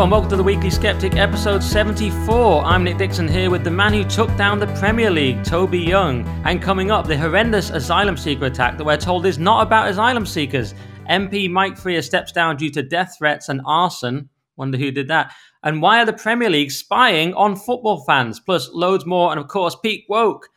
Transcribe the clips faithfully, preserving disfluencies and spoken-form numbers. Hello and welcome to The Weekly Skeptic, episode seventy-four. I'm Nick Dixon here with the man who took down the Premier League, Toby Young. And coming up, the horrendous asylum seeker attack that we're told is not about asylum seekers. M P Mike Freer steps down due to death threats and arson. Wonder who did that. And why are the Premier League spying on football fans? Plus loads more and, of course, peak woke.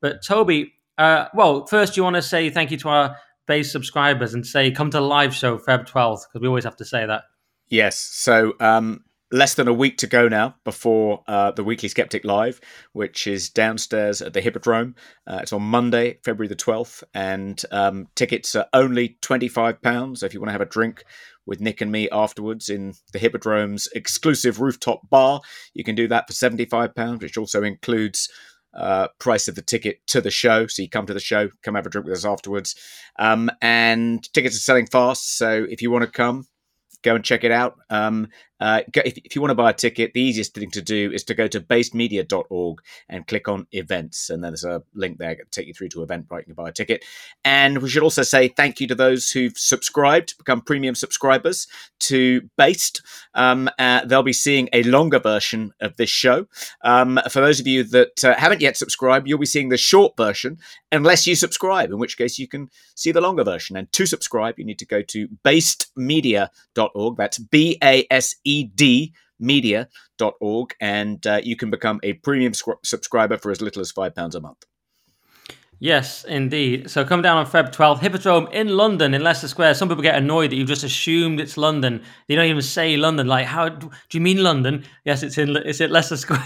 But, Toby, uh, well, first you want to say thank you to our base subscribers and say come to the live show February twelfth, because we always have to say that. Yes, so um, less than a week to go now before uh, the Weekly Skeptic Live, which is downstairs at the Hippodrome. Uh, it's on Monday, February the twelfth, and um, tickets are only twenty-five pounds. So if you want to have a drink with Nick and me afterwards in the Hippodrome's exclusive rooftop bar, you can do that for seventy-five pounds, which also includes uh, price of the ticket to the show. So you come to the show, come have a drink with us afterwards. Um, and tickets are selling fast, so if you want to come, go and check it out. Um, uh, go, if, if you want to buy a ticket, the easiest thing to do is to go to based media dot org and click on events. And then there's a link there to take you through to Eventbrite. You can buy a ticket. And we should also say thank you to those who've subscribed, become premium subscribers to Based. Um, uh, they'll be seeing a longer version of this show. Um, for those of you that uh, haven't yet subscribed, you'll be seeing the short version unless you subscribe, in which case you can see the longer version. And to subscribe, you need to go to based media dot org. That's B A S E D media dot org, and uh, you can become a premium sc- subscriber for as little as five pounds a month. Yes, indeed. So come down on February twelfth, Hippodrome in London, in Leicester Square. Some people get annoyed that you've just assumed it's London. They don't even say London. Like, how do you mean London? Yes, it's in it's at Leicester Square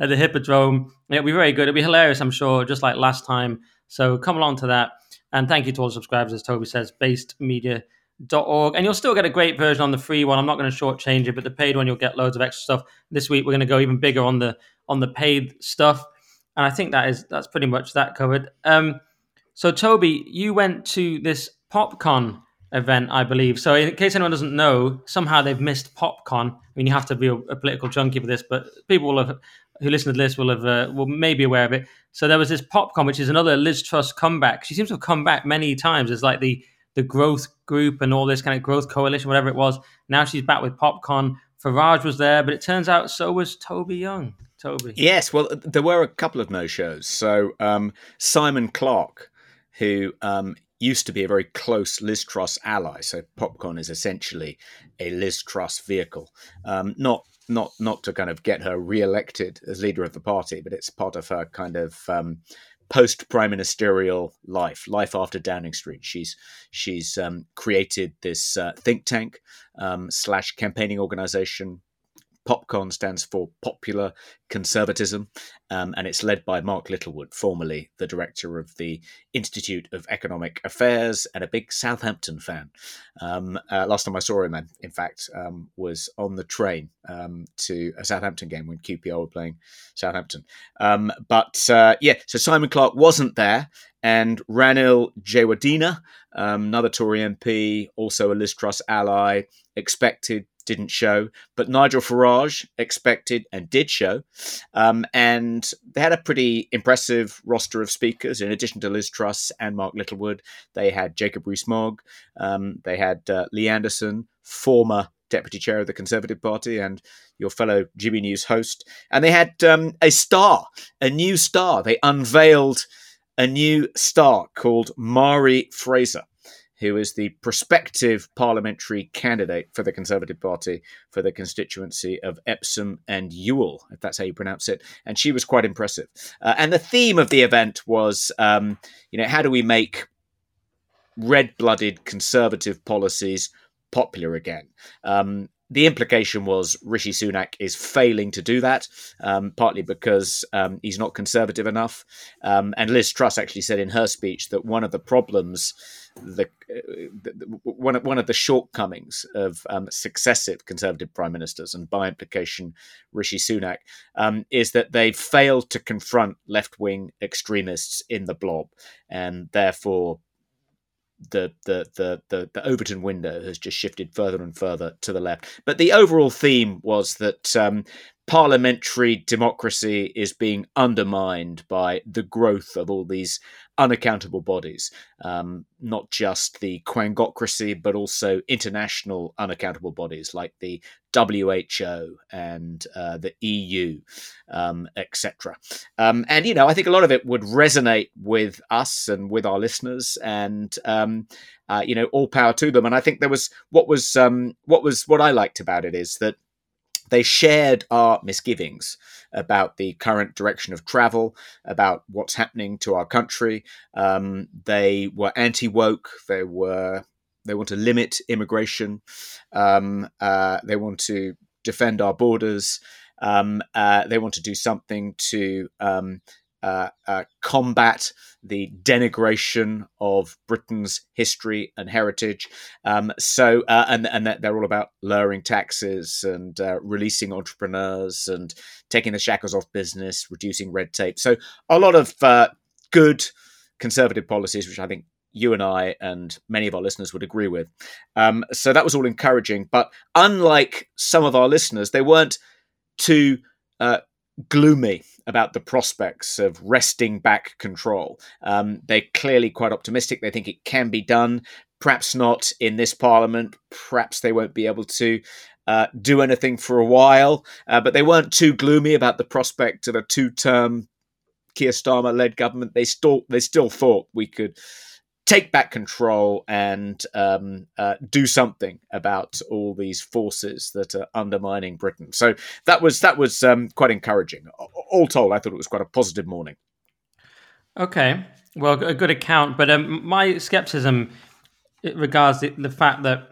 at the Hippodrome. It'll be very good. It'll be hilarious, I'm sure, just like last time. So come along to that. And thank you to all the subscribers, as Toby says, based media dot org, and you'll still get a great version on the free one. I'm not going to shortchange it, but the paid one, you'll get loads of extra stuff. This week we're going to go even bigger on the on the paid stuff, and I think that is that's pretty much that covered. Um, so Toby, you went to this PopCon event, I believe. So in case anyone doesn't know, somehow they've missed PopCon. I mean, you have to be a, a political junkie for this, but people will have, who listen to this will have uh, will maybe aware of it. So there was this PopCon, which is another Liz Truss comeback. She seems to have come back many times. It's like the the growth group and all this kind of growth coalition, whatever it was. Now she's back with PopCon. Farage was there, but it turns out so was Toby Young. Toby. Yes, well, there were a couple of no-shows. So um, Simon Clark, who um, used to be a very close Liz Truss ally. So PopCon is essentially a Liz Truss vehicle. Um, not not not to kind of get her re-elected as leader of the party, but it's part of her kind of Um, post-prime ministerial life, life after Downing Street. She's she's um, created this uh, think tank um, slash campaigning organisation. PopCon stands for Popular Conservatism, um, and it's led by Mark Littlewood, formerly the director of the Institute of Economic Affairs and a big Southampton fan. Um, uh, last time I saw him, I, in fact, um, was on the train um, to a Southampton game when Q P R were playing Southampton. Um, but uh, yeah, so Simon Clark wasn't there, and Ranil Jayawardena, um, another Tory M P, also a Liz Truss ally, expected, didn't show, but Nigel Farage expected and did show. Um, and they had a pretty impressive roster of speakers. In addition to Liz Truss and Mark Littlewood, they had Jacob Rees-Mogg, um, they had uh, Lee Anderson, former deputy chair of the Conservative Party and your fellow G B News host. And they had um, a star, a new star. They unveiled a new star called Mari Fraser, who is the prospective parliamentary candidate for the Conservative Party for the constituency of Epsom and Ewell, if that's how you pronounce it. And she was quite impressive. Uh, and the theme of the event was, um, you know, how do we make red-blooded Conservative policies popular again? Um, the implication was Rishi Sunak is failing to do that, um, partly because um, he's not conservative enough. Um, and Liz Truss actually said in her speech that one of the problems, the, the one, one of the shortcomings of um, successive Conservative prime ministers, and by implication Rishi Sunak, um, is that they failed to confront left-wing extremists in the blob, and therefore The, the the the the Overton window has just shifted further and further to the left. But the overall theme was that um, parliamentary democracy is being undermined by the growth of all these unaccountable bodies, um, not just the quangocracy, but also international unaccountable bodies like the W H O and uh, the E U, um, et cetera. Um, and, you know, I think a lot of it would resonate with us and with our listeners, and, um, uh, you know, all power to them. And I think there was what was um, what was what I liked about it is that they shared our misgivings about the current direction of travel, about what's happening to our country. Um, they were anti-woke. They were they want to limit immigration. Um, uh, they want to defend our borders. Um, uh, they want to do something to um, uh, uh, combat the denigration of Britain's history and heritage. Um, so, uh, and, and they're all about lowering taxes and uh, releasing entrepreneurs and taking the shackles off business, reducing red tape. So a lot of uh, good conservative policies, which I think you and I and many of our listeners would agree with. Um, so that was all encouraging. But unlike some of our listeners, they weren't too uh, gloomy about the prospects of wresting back control. Um, they're clearly quite optimistic. They think it can be done, perhaps not in this parliament. Perhaps they won't be able to uh, do anything for a while, uh, but they weren't too gloomy about the prospect of a two-term Keir Starmer-led government. They still, they still thought we could take back control and um, uh, do something about all these forces that are undermining Britain. So that was that was um, quite encouraging. All told, I thought it was quite a positive morning. Okay, well, a good account. But um, my scepticism regards the, the fact that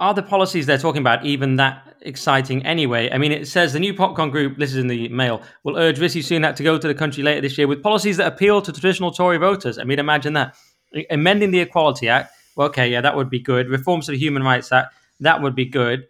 are the policies they're talking about even that exciting anyway? I mean, it says the new PopCon group, this is in the Mail, will urge Rishi Sunak to go to the country later this year with policies that appeal to traditional Tory voters. I mean, imagine that. Amending the Equality Act, well, okay, yeah, that would be good. Reforms to the Human Rights Act, that would be good.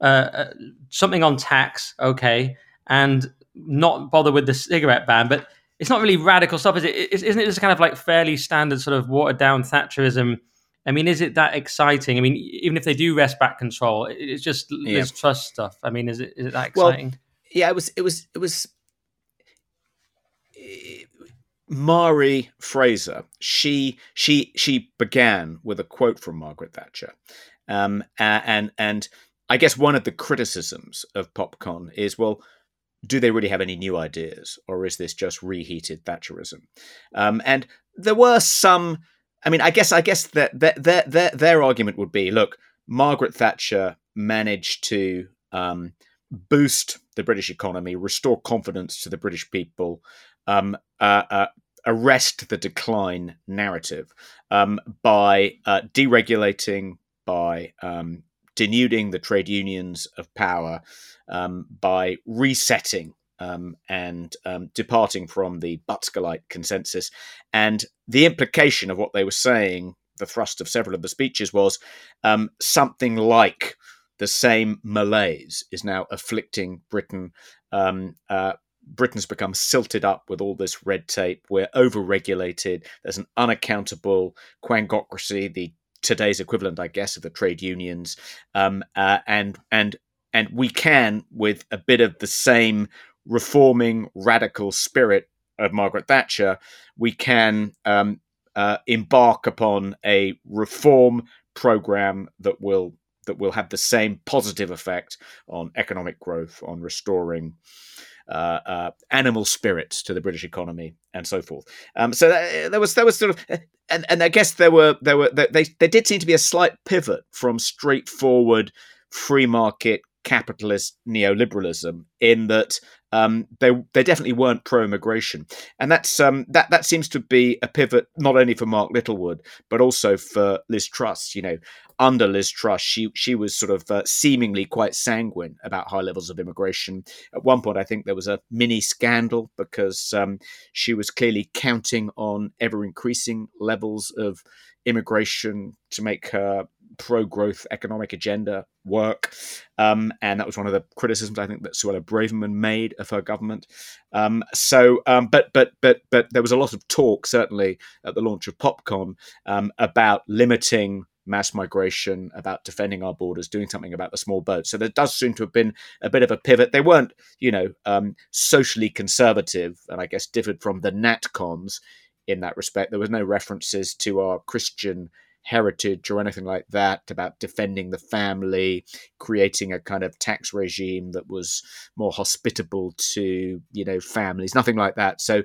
Uh, uh, something on tax, okay, and not bother with the cigarette ban. But it's not really radical stuff, is it? It's, isn't it just kind of like fairly standard sort of watered-down Thatcherism? I mean, is it that exciting? I mean, even if they do wrest back control, it's just yeah. Liz Truss stuff. I mean, is it is it that exciting? Well, yeah, it was. It was. It was. It... Mari Fraser, she she she began with a quote from Margaret Thatcher, um, and and I guess one of the criticisms of PopCon is, well, do they really have any new ideas, or is this just reheated Thatcherism? Um, and there were some. I mean, I guess I guess that their their, their their argument would be, look, Margaret Thatcher managed to um, boost the British economy, restore confidence to the British people. Um, uh, uh, arrest the decline narrative um, by uh, deregulating, by um, denuding the trade unions of power, um, by resetting um, and um, departing from the Butzkelite consensus. And the implication of what they were saying, the thrust of several of the speeches, was um, something like the same malaise is now afflicting Britain. Um, uh, Britain's become silted up with all this red tape. We're over-regulated. There's an unaccountable quangocracy, the today's equivalent, I guess, of the trade unions. Um, uh, and and and we can, with a bit of the same reforming radical spirit of Margaret Thatcher, we can um, uh, embark upon a reform program that will that will have the same positive effect on economic growth, on restoring Uh, uh, animal spirits to the British economy, and so forth. Um, so that, there was there was sort of, and, and I guess there were there were they there did seem to be a slight pivot from straightforward free market capitalist neoliberalism, in that um, they they definitely weren't pro immigration, and that's um, that that seems to be a pivot not only for Mark Littlewood but also for Liz Truss. You know, under Liz Truss, she she was sort of uh, seemingly quite sanguine about high levels of immigration. At one point, I think there was a mini scandal because um, she was clearly counting on ever increasing levels of immigration to make her pro-growth economic agenda work. Um, and that was one of the criticisms, I think, that Suella Braverman made of her government. Um, so, um, but but but but there was a lot of talk, certainly at the launch of PopCon, um, about limiting mass migration, about defending our borders, doing something about the small boats. So there does seem to have been a bit of a pivot. They weren't, you know, um, socially conservative, and I guess differed from the NatCons in that respect. There was no references to our Christian heritage or anything like that, about defending the family, creating a kind of tax regime that was more hospitable to, you know, families, nothing like that. So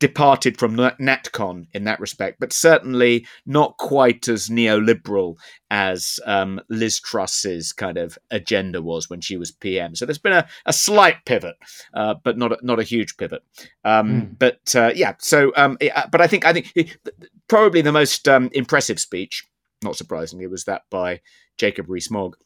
departed from NatCon in that respect, but certainly not quite as neoliberal as um, Liz Truss's kind of agenda was when she was P M. So there's been a, a slight pivot, uh, but not a, not a huge pivot. Um, mm. But uh, yeah, so um, but I think I think it, probably the most um, impressive speech, not surprisingly, was that by Jacob Rees-Mogg,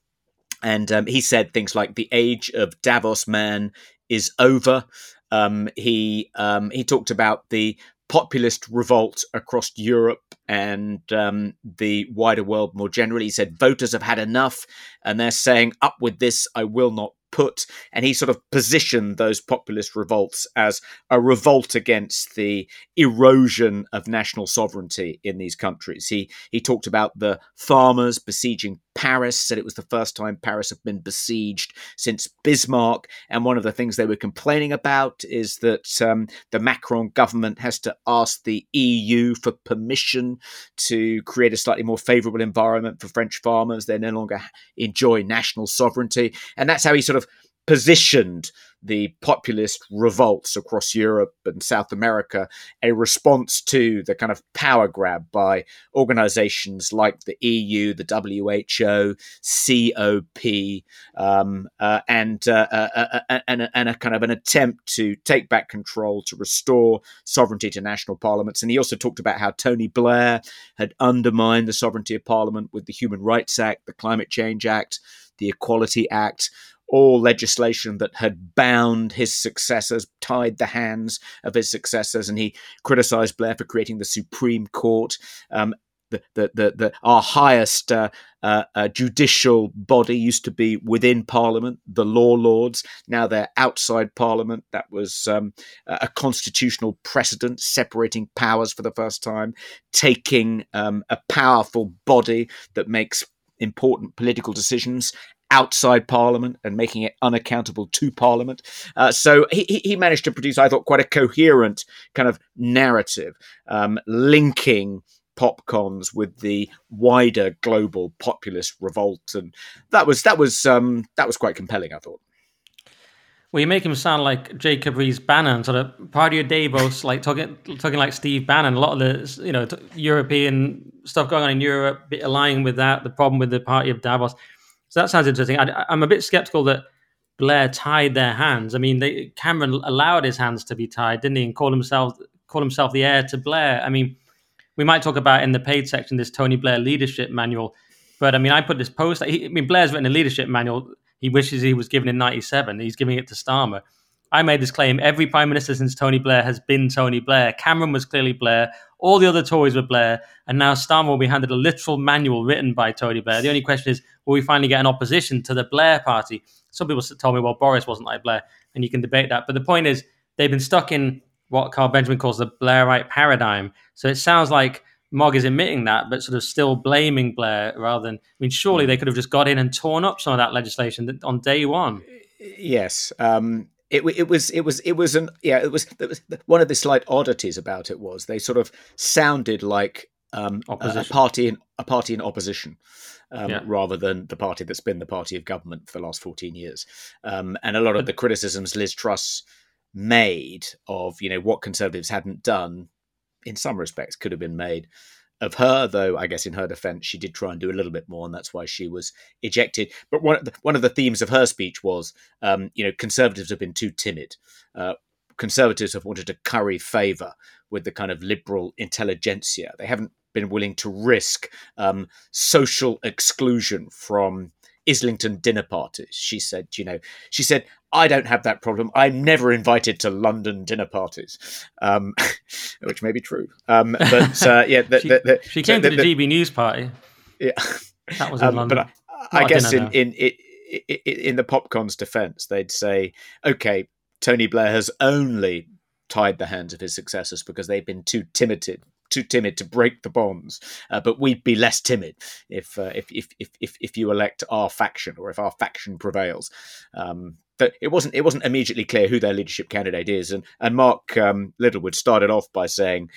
and um, he said things like "the age of Davos man is over." Um, he um, he talked about the populist revolt across Europe and um, the wider world more generally. He said voters have had enough and they're saying, up with this, I will not put. And he sort of positioned those populist revolts as a revolt against the erosion of national sovereignty in these countries. He he talked about the farmers besieging Paris, said it was the first time Paris had been besieged since Bismarck. And one of the things they were complaining about is that um, the Macron government has to ask the E U for permission to create a slightly more favourable environment for French farmers. They no longer enjoy national sovereignty. And that's how he sort of positioned the populist revolts across Europe and South America, a response to the kind of power grab by organisations like the E U, the W H O, COP, um, uh, and, uh, uh, uh, and, a, and a kind of an attempt to take back control, to restore sovereignty to national parliaments. And he also talked about how Tony Blair had undermined the sovereignty of Parliament with the Human Rights Act, the Climate Change Act, the Equality Act, all legislation that had bound his successors, tied the hands of his successors. And he criticised Blair for creating the Supreme Court, um, the, the, the, the, our highest uh, uh, uh, judicial body used to be within Parliament, the law lords. Now they're outside Parliament. That was um, a constitutional precedent, separating powers for the first time, taking um, a powerful body that makes important political decisions outside Parliament and making it unaccountable to Parliament. Uh, so he, he managed to produce, I thought, quite a coherent kind of narrative, um, linking PopCons with the wider global populist revolt, and that was that was um, that was quite compelling, I thought. Well, you make him sound like Jacob Rees-Bannon, sort of part of your day, boss, like talking talking like Steve Bannon. A lot of the you know t- European stuff going on in Europe, aligning with that, the problem with the party of Davos. So that sounds interesting. I, I'm a bit sceptical that Blair tied their hands. I mean, they, Cameron allowed his hands to be tied, didn't he? And called himself called himself the heir to Blair. I mean, we might talk about in the paid section this Tony Blair leadership manual, but I mean, I put this post. He, I mean, Blair's written a leadership manual he wishes he was given in ninety-seven. He's giving it to Starmer. I made this claim: every prime minister since Tony Blair has been Tony Blair. Cameron was clearly Blair. All the other Tories were Blair, and now Starmer will be handed a literal manual written by Tony Blair. The only question is, will we finally get an opposition to the Blair party? Some people told me, well, Boris wasn't like Blair, and you can debate that. But the point is, they've been stuck in what Carl Benjamin calls the Blairite paradigm. So it sounds like Mogg is admitting that, but sort of still blaming Blair rather than, I mean, surely they could have just got in and torn up some of that legislation on day one. Yes, um... It, it was it was it was an yeah it was it was one of the slight oddities about it was they sort of sounded like um, a party in a party in opposition um, yeah. rather than the party that's been the party of government for the last fourteen years, um, and a lot of the criticisms Liz Truss made of you know what Conservatives hadn't done in some respects could have been made of her, though I guess in her defence she did try and do a little bit more, and that's why she was ejected. But one of the, one of the themes of her speech was, um, you know, Conservatives have been too timid. Uh, Conservatives have wanted to curry favour with the kind of liberal intelligentsia. They haven't been willing to risk um, social exclusion from Islington dinner parties. She said, you know, she said, I don't have that problem. I'm never invited to London dinner parties, um, which may be true. Um, but uh, yeah, the, she, the, the, she came the, to the, the G B News party. Yeah, that was in um, London. But I, I guess in in, in in the PopCon's defence, they'd say, okay, Tony Blair has only tied the hands of his successors because they've been too timid too timid to break the bonds, uh, but we'd be less timid if, uh, if if if if if you elect our faction, or if our faction prevails. Um, but it wasn't it wasn't immediately clear who their leadership candidate is, and and Mark um, Littlewood started off by saying,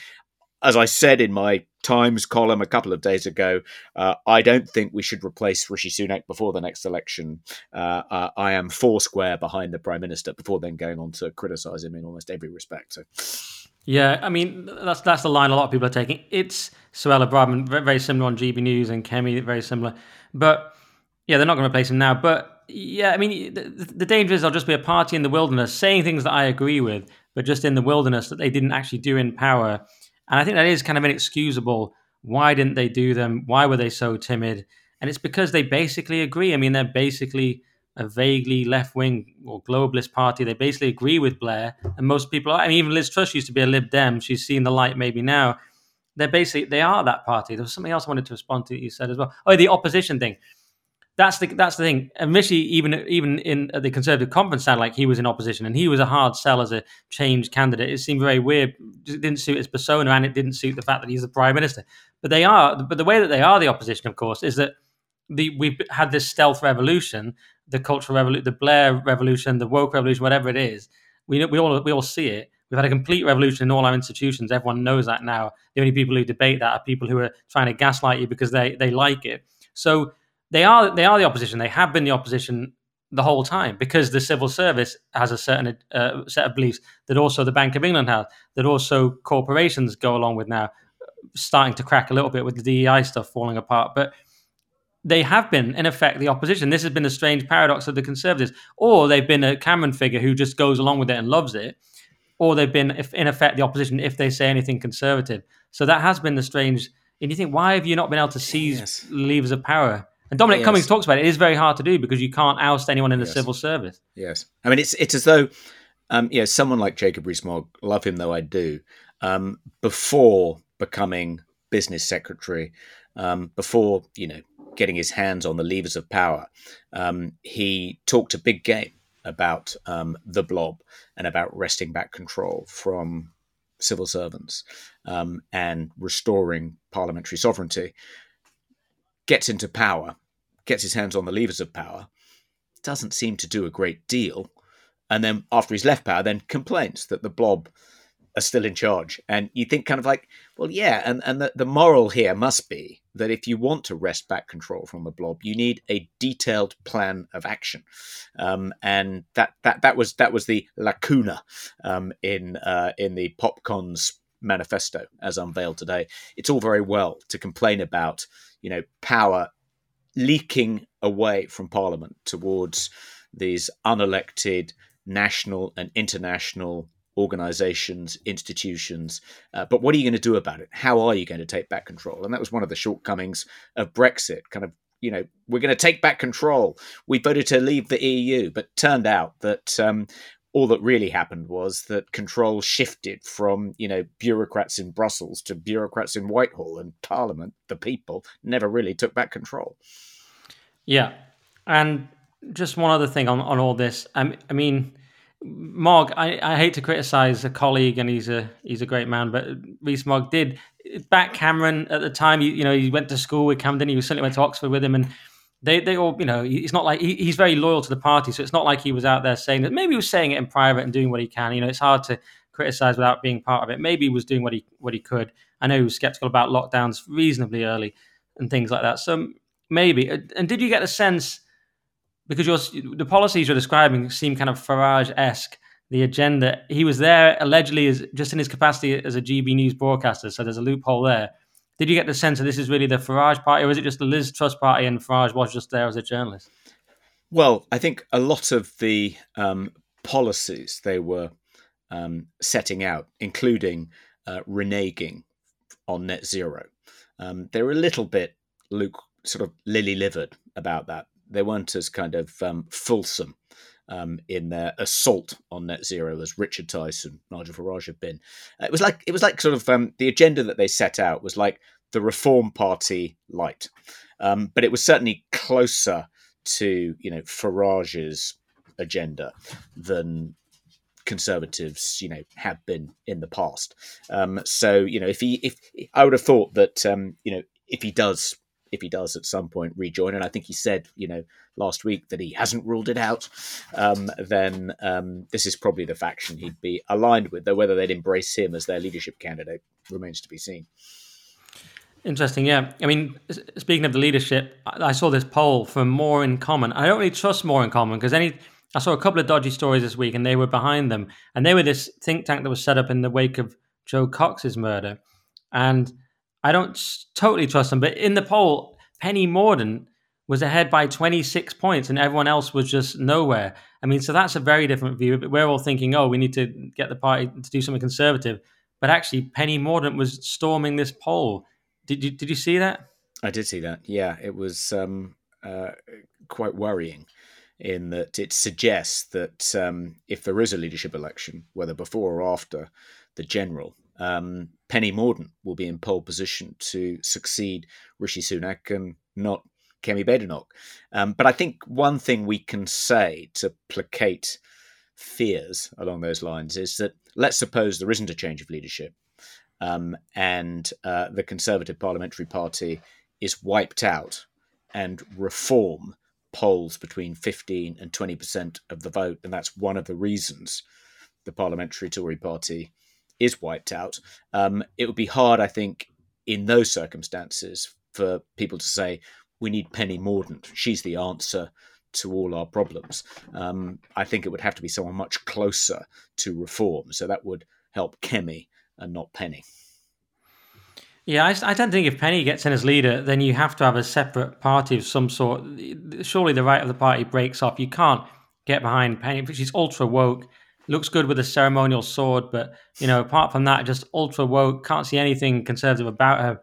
as I said in my Times column a couple of days ago, uh, I don't think we should replace Rishi Sunak before the next election. Uh, uh, I am four square behind the Prime Minister, before then going on to criticise him in almost every respect. So, yeah, I mean, that's that's the line a lot of people are taking. It's Suella Braverman, very, very similar on G B News, and Kemi, very similar. But, yeah, they're not going to replace him now. But, yeah, I mean, the, the danger is they'll just be a party in the wilderness, saying things that I agree with, but just in the wilderness that they didn't actually do in power. And I think that is kind of inexcusable. Why didn't they do them? Why were they so timid? And it's because they basically agree. I mean, they're basically a vaguely left-wing or globalist party. They basically agree with Blair. And most people are. I mean, even Liz Truss used to be a Lib Dem. She's seen the light maybe now. They're basically, they are that party. There was something else I wanted to respond to that you said as well. Oh, the opposition thing. That's the that's the thing. And Rishi, even even in at the Conservative conference, sounded like he was in opposition, and he was a hard sell as a change candidate. It seemed very weird. It didn't suit his persona, and it didn't suit the fact that he's the Prime Minister. But they are. But the way that they are the opposition, of course, is that the we've had this stealth revolution, the cultural revolution, the Blair revolution, the woke revolution, whatever it is. We we all we all see it. We've had a complete revolution in all our institutions. Everyone knows that now. The only people who debate that are people who are trying to gaslight you because they they like it. So. They are they are the opposition. They have been the opposition the whole time, because the civil service has a certain uh, set of beliefs that also the Bank of England has, that also corporations go along with now, starting to crack a little bit with the D E I stuff falling apart. But they have been, in effect, the opposition. This has been a strange paradox of the Conservatives. Or they've been a Cameron figure who just goes along with it and loves it. Or they've been, if, in effect, the opposition if they say anything conservative. So that has been the strange. And you think, why have you not been able to seize yes. levers of power? And Dominic yes. Cummings talks about it. It is very hard to do because you can't oust anyone in the yes. civil service. Yes. I mean, it's it's as though, um, you know, someone like Jacob Rees-Mogg, love him though I do, um, before becoming business secretary, um, before, you know, getting his hands on the levers of power, um, he talked a big game about um, the blob and about wresting back control from civil servants um, and restoring parliamentary sovereignty. Gets into power, gets his hands on the levers of power, doesn't seem to do a great deal, and then after he's left power, then complains that the blob are still in charge. And you think kind of like, well, yeah, and, and the, the moral here must be that if you want to wrest back control from the blob, you need a detailed plan of action. Um, and that that that was that was the lacuna um, in uh, in the PopCon's manifesto as unveiled today. It's all very well to complain about, you know, power leaking away from Parliament towards these unelected national and international organisations, institutions. Uh, but what are you going to do about it? How are you going to take back control? And that was one of the shortcomings of Brexit. Kind of, you know, we're going to take back control. We voted to leave the E U, but turned out that um, all that really happened was that control shifted from, you know, bureaucrats in Brussels to bureaucrats in Whitehall, and Parliament, the people, never really took back control. Yeah. And just one other thing on, on all this. I, I mean, Mogg, I, I hate to criticise a colleague, and he's a he's a great man, but Rees-Mogg did back Cameron at the time. You, you know, he went to school with Cameron, he certainly went to Oxford with him, and They they all, you know, it's not like he, he's very loyal to the party. So it's not like he was out there saying that. Maybe he was saying it in private and doing what he can. You know, it's hard to criticize without being part of it. Maybe he was doing what he what he could. I know he was skeptical about lockdowns reasonably early and things like that. So maybe. And did you get a sense, because you're, the policies you're describing seem kind of Farage-esque, the agenda. He was there allegedly as just in his capacity as a G B News broadcaster. So there's a loophole there. Did you get the sense that this is really the Farage party, or is it just the Liz Truss party and Farage was just there as a journalist? Well, I think a lot of the um, policies they were um, setting out, including uh, reneging on net zero, um, they were a little bit Luke, sort of lily-livered about that. They weren't as kind of um, fulsome um, in their assault on net zero as Richard Tyson, Nigel Farage had been. Uh, it was like it was like sort of um, the agenda that they set out was like the Reform Party light, um, but it was certainly closer to, you know, Farage's agenda than Conservatives, you know, have been in the past. Um, so, you know, if he, if I would have thought that, um, you know, if he does, if he does at some point rejoin, and I think he said, you know, last week that he hasn't ruled it out, um, then um, this is probably the faction he'd be aligned with, though whether they'd embrace him as their leadership candidate remains to be seen. Interesting, yeah. I mean, speaking of the leadership, I saw this poll for More in Common. I don't really trust More in Common because any... I saw a couple of dodgy stories this week and they were behind them. And they were this think tank that was set up in the wake of Joe Cox's murder. And I don't totally trust them. But in the poll, Penny Mordaunt was ahead by twenty-six points and everyone else was just nowhere. I mean, so that's a very different view. We're all thinking, oh, we need to get the party to do something conservative. But actually, Penny Mordaunt was storming this poll. Did you, did you see that? I did see that. Yeah, it was um, uh, quite worrying, in that it suggests that um, if there is a leadership election, whether before or after the general, um, Penny Mordaunt will be in pole position to succeed Rishi Sunak and not Kemi Badenoch. Um, but I think one thing we can say to placate fears along those lines is that let's suppose there isn't a change of leadership um, and uh, the Conservative Parliamentary Party is wiped out and Reform polls between fifteen and twenty percent of the vote, and that's one of the reasons the Parliamentary Tory Party is wiped out. Um, it would be hard, I think, in those circumstances for people to say, we need Penny Mordaunt. She's the answer to all our problems. Um, I think it would have to be someone much closer to Reform. So that would help Kemi and not Penny. Yeah, I, I don't think if Penny gets in as leader, then you have to have a separate party of some sort. Surely the right of the party breaks off. You can't get behind Penny. She's ultra woke, looks good with a ceremonial sword, but you know, apart from that, just ultra woke. Can't see anything conservative about her.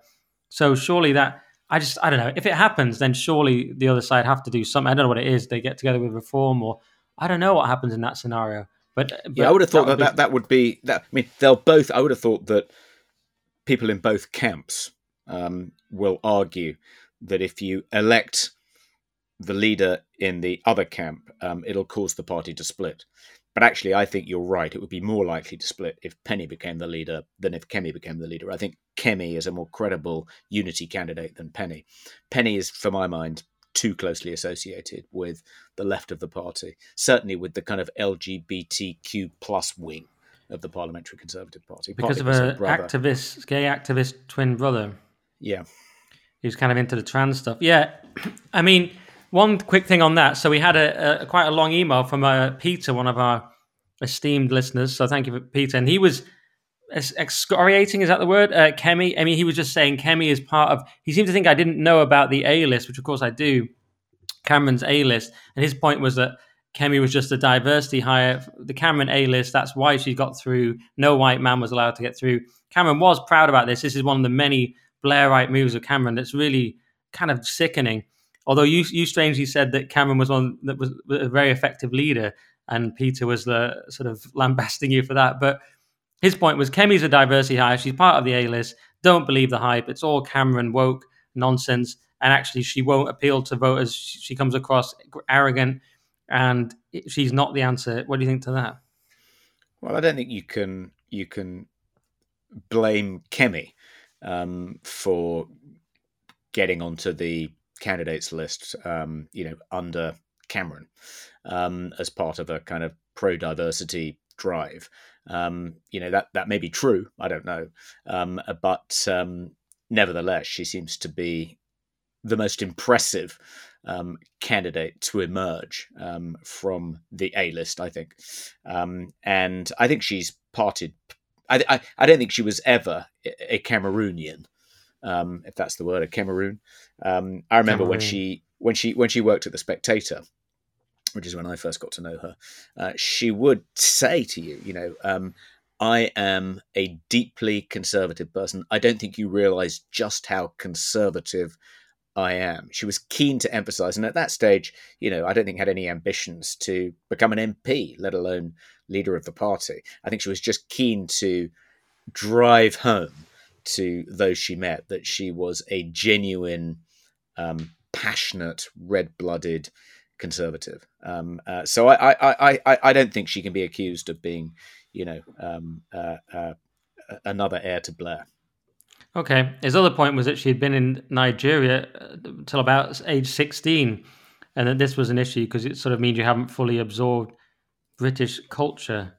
So surely that I just I don't know. If it happens, then surely the other side have to do something. I don't know what it is. They get together with Reform, or I don't know what happens in that scenario. But, but yeah, I would have thought that that would be. That, that would be that, I mean, they'll both. I would have thought that. People in both camps um, will argue that if you elect the leader in the other camp, um, it'll cause the party to split. But actually, I think you're right. It would be more likely to split if Penny became the leader than if Kemi became the leader. I think Kemi is a more credible unity candidate than Penny. Penny is, for my mind, too closely associated with the left of the party, certainly with the kind of L G B T Q plus wing of the Parliamentary Conservative Party. Because of an activist, gay activist twin brother. Yeah. Who's kind of into the trans stuff. Yeah. I mean, one quick thing on that. So we had a, a quite a long email from uh, Peter, one of our esteemed listeners. So thank you for Peter. And he was excoriating, is that the word? Uh, Kemi. I mean, he was just saying Kemi is part of, he seemed to think I didn't know about the A-list, which of course I do, Cameron's A-list. And his point was that Kemi was just a diversity hire, the Cameron A-list, that's why she got through. No white man was allowed to get through. Cameron was proud about this. This is one of the many Blairite moves of Cameron that's really kind of sickening. Although you you strangely said that Cameron was one that was a very effective leader and Peter was the sort of lambasting you for that. But his point was Kemi's a diversity hire. She's part of the A-list. Don't believe the hype. It's all Cameron woke nonsense. And actually she won't appeal to voters. She comes across arrogant. And she's not the answer. What do you think to that? Well, I don't think you can you can blame Kemi um, for getting onto the candidates list, um, you know, under Cameron um, as part of a kind of pro-diversity drive. Um, you know, that that may be true. I don't know, um, but um, nevertheless, she seems to be the most impressive Um, candidate to emerge um, from the A-list, I think. Um, and I think she's parted. I, I, I don't think she was ever a Cameroonian, um, if that's the word, a Cameroon. Um, I remember Cameroon. when she when she when she worked at The Spectator, which is when I first got to know her. Uh, she would say to you, you know, um, I am a deeply conservative person. I don't think you realise just how conservative I am. She was keen to emphasize. And at that stage, you know, I don't think had any ambitions to become an M P, let alone leader of the party. I think she was just keen to drive home to those she met that she was a genuine, um, passionate, red-blooded conservative. Um, uh, so I, I, I, I don't think she can be accused of being, you know, um, uh, uh, another heir to Blair. Okay. His other point was that she had been in Nigeria till about age sixteen, and that this was an issue because it sort of means you haven't fully absorbed British culture.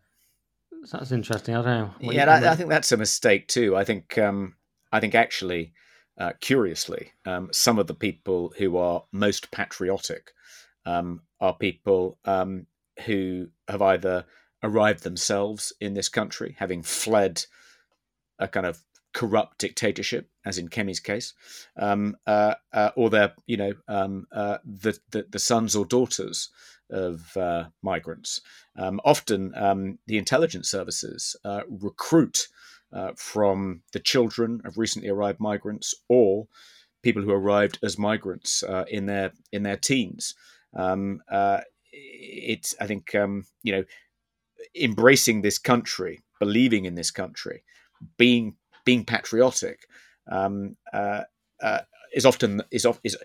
So that's interesting. I don't know. What yeah, that, I think that's a mistake too. I think, um, I think actually, uh, curiously, um, some of the people who are most patriotic um, are people um, who have either arrived themselves in this country, having fled a kind of corrupt dictatorship, as in Kemi's case, um, uh, uh, or they're, you know, um, uh, the, the the sons or daughters of uh, migrants. Um, often um, the intelligence services uh, recruit uh, from the children of recently arrived migrants or people who arrived as migrants uh, in their in their teens. Um, uh, it's, I think, um, you know, embracing this country, believing in this country, being being patriotic um, uh, uh, is often is is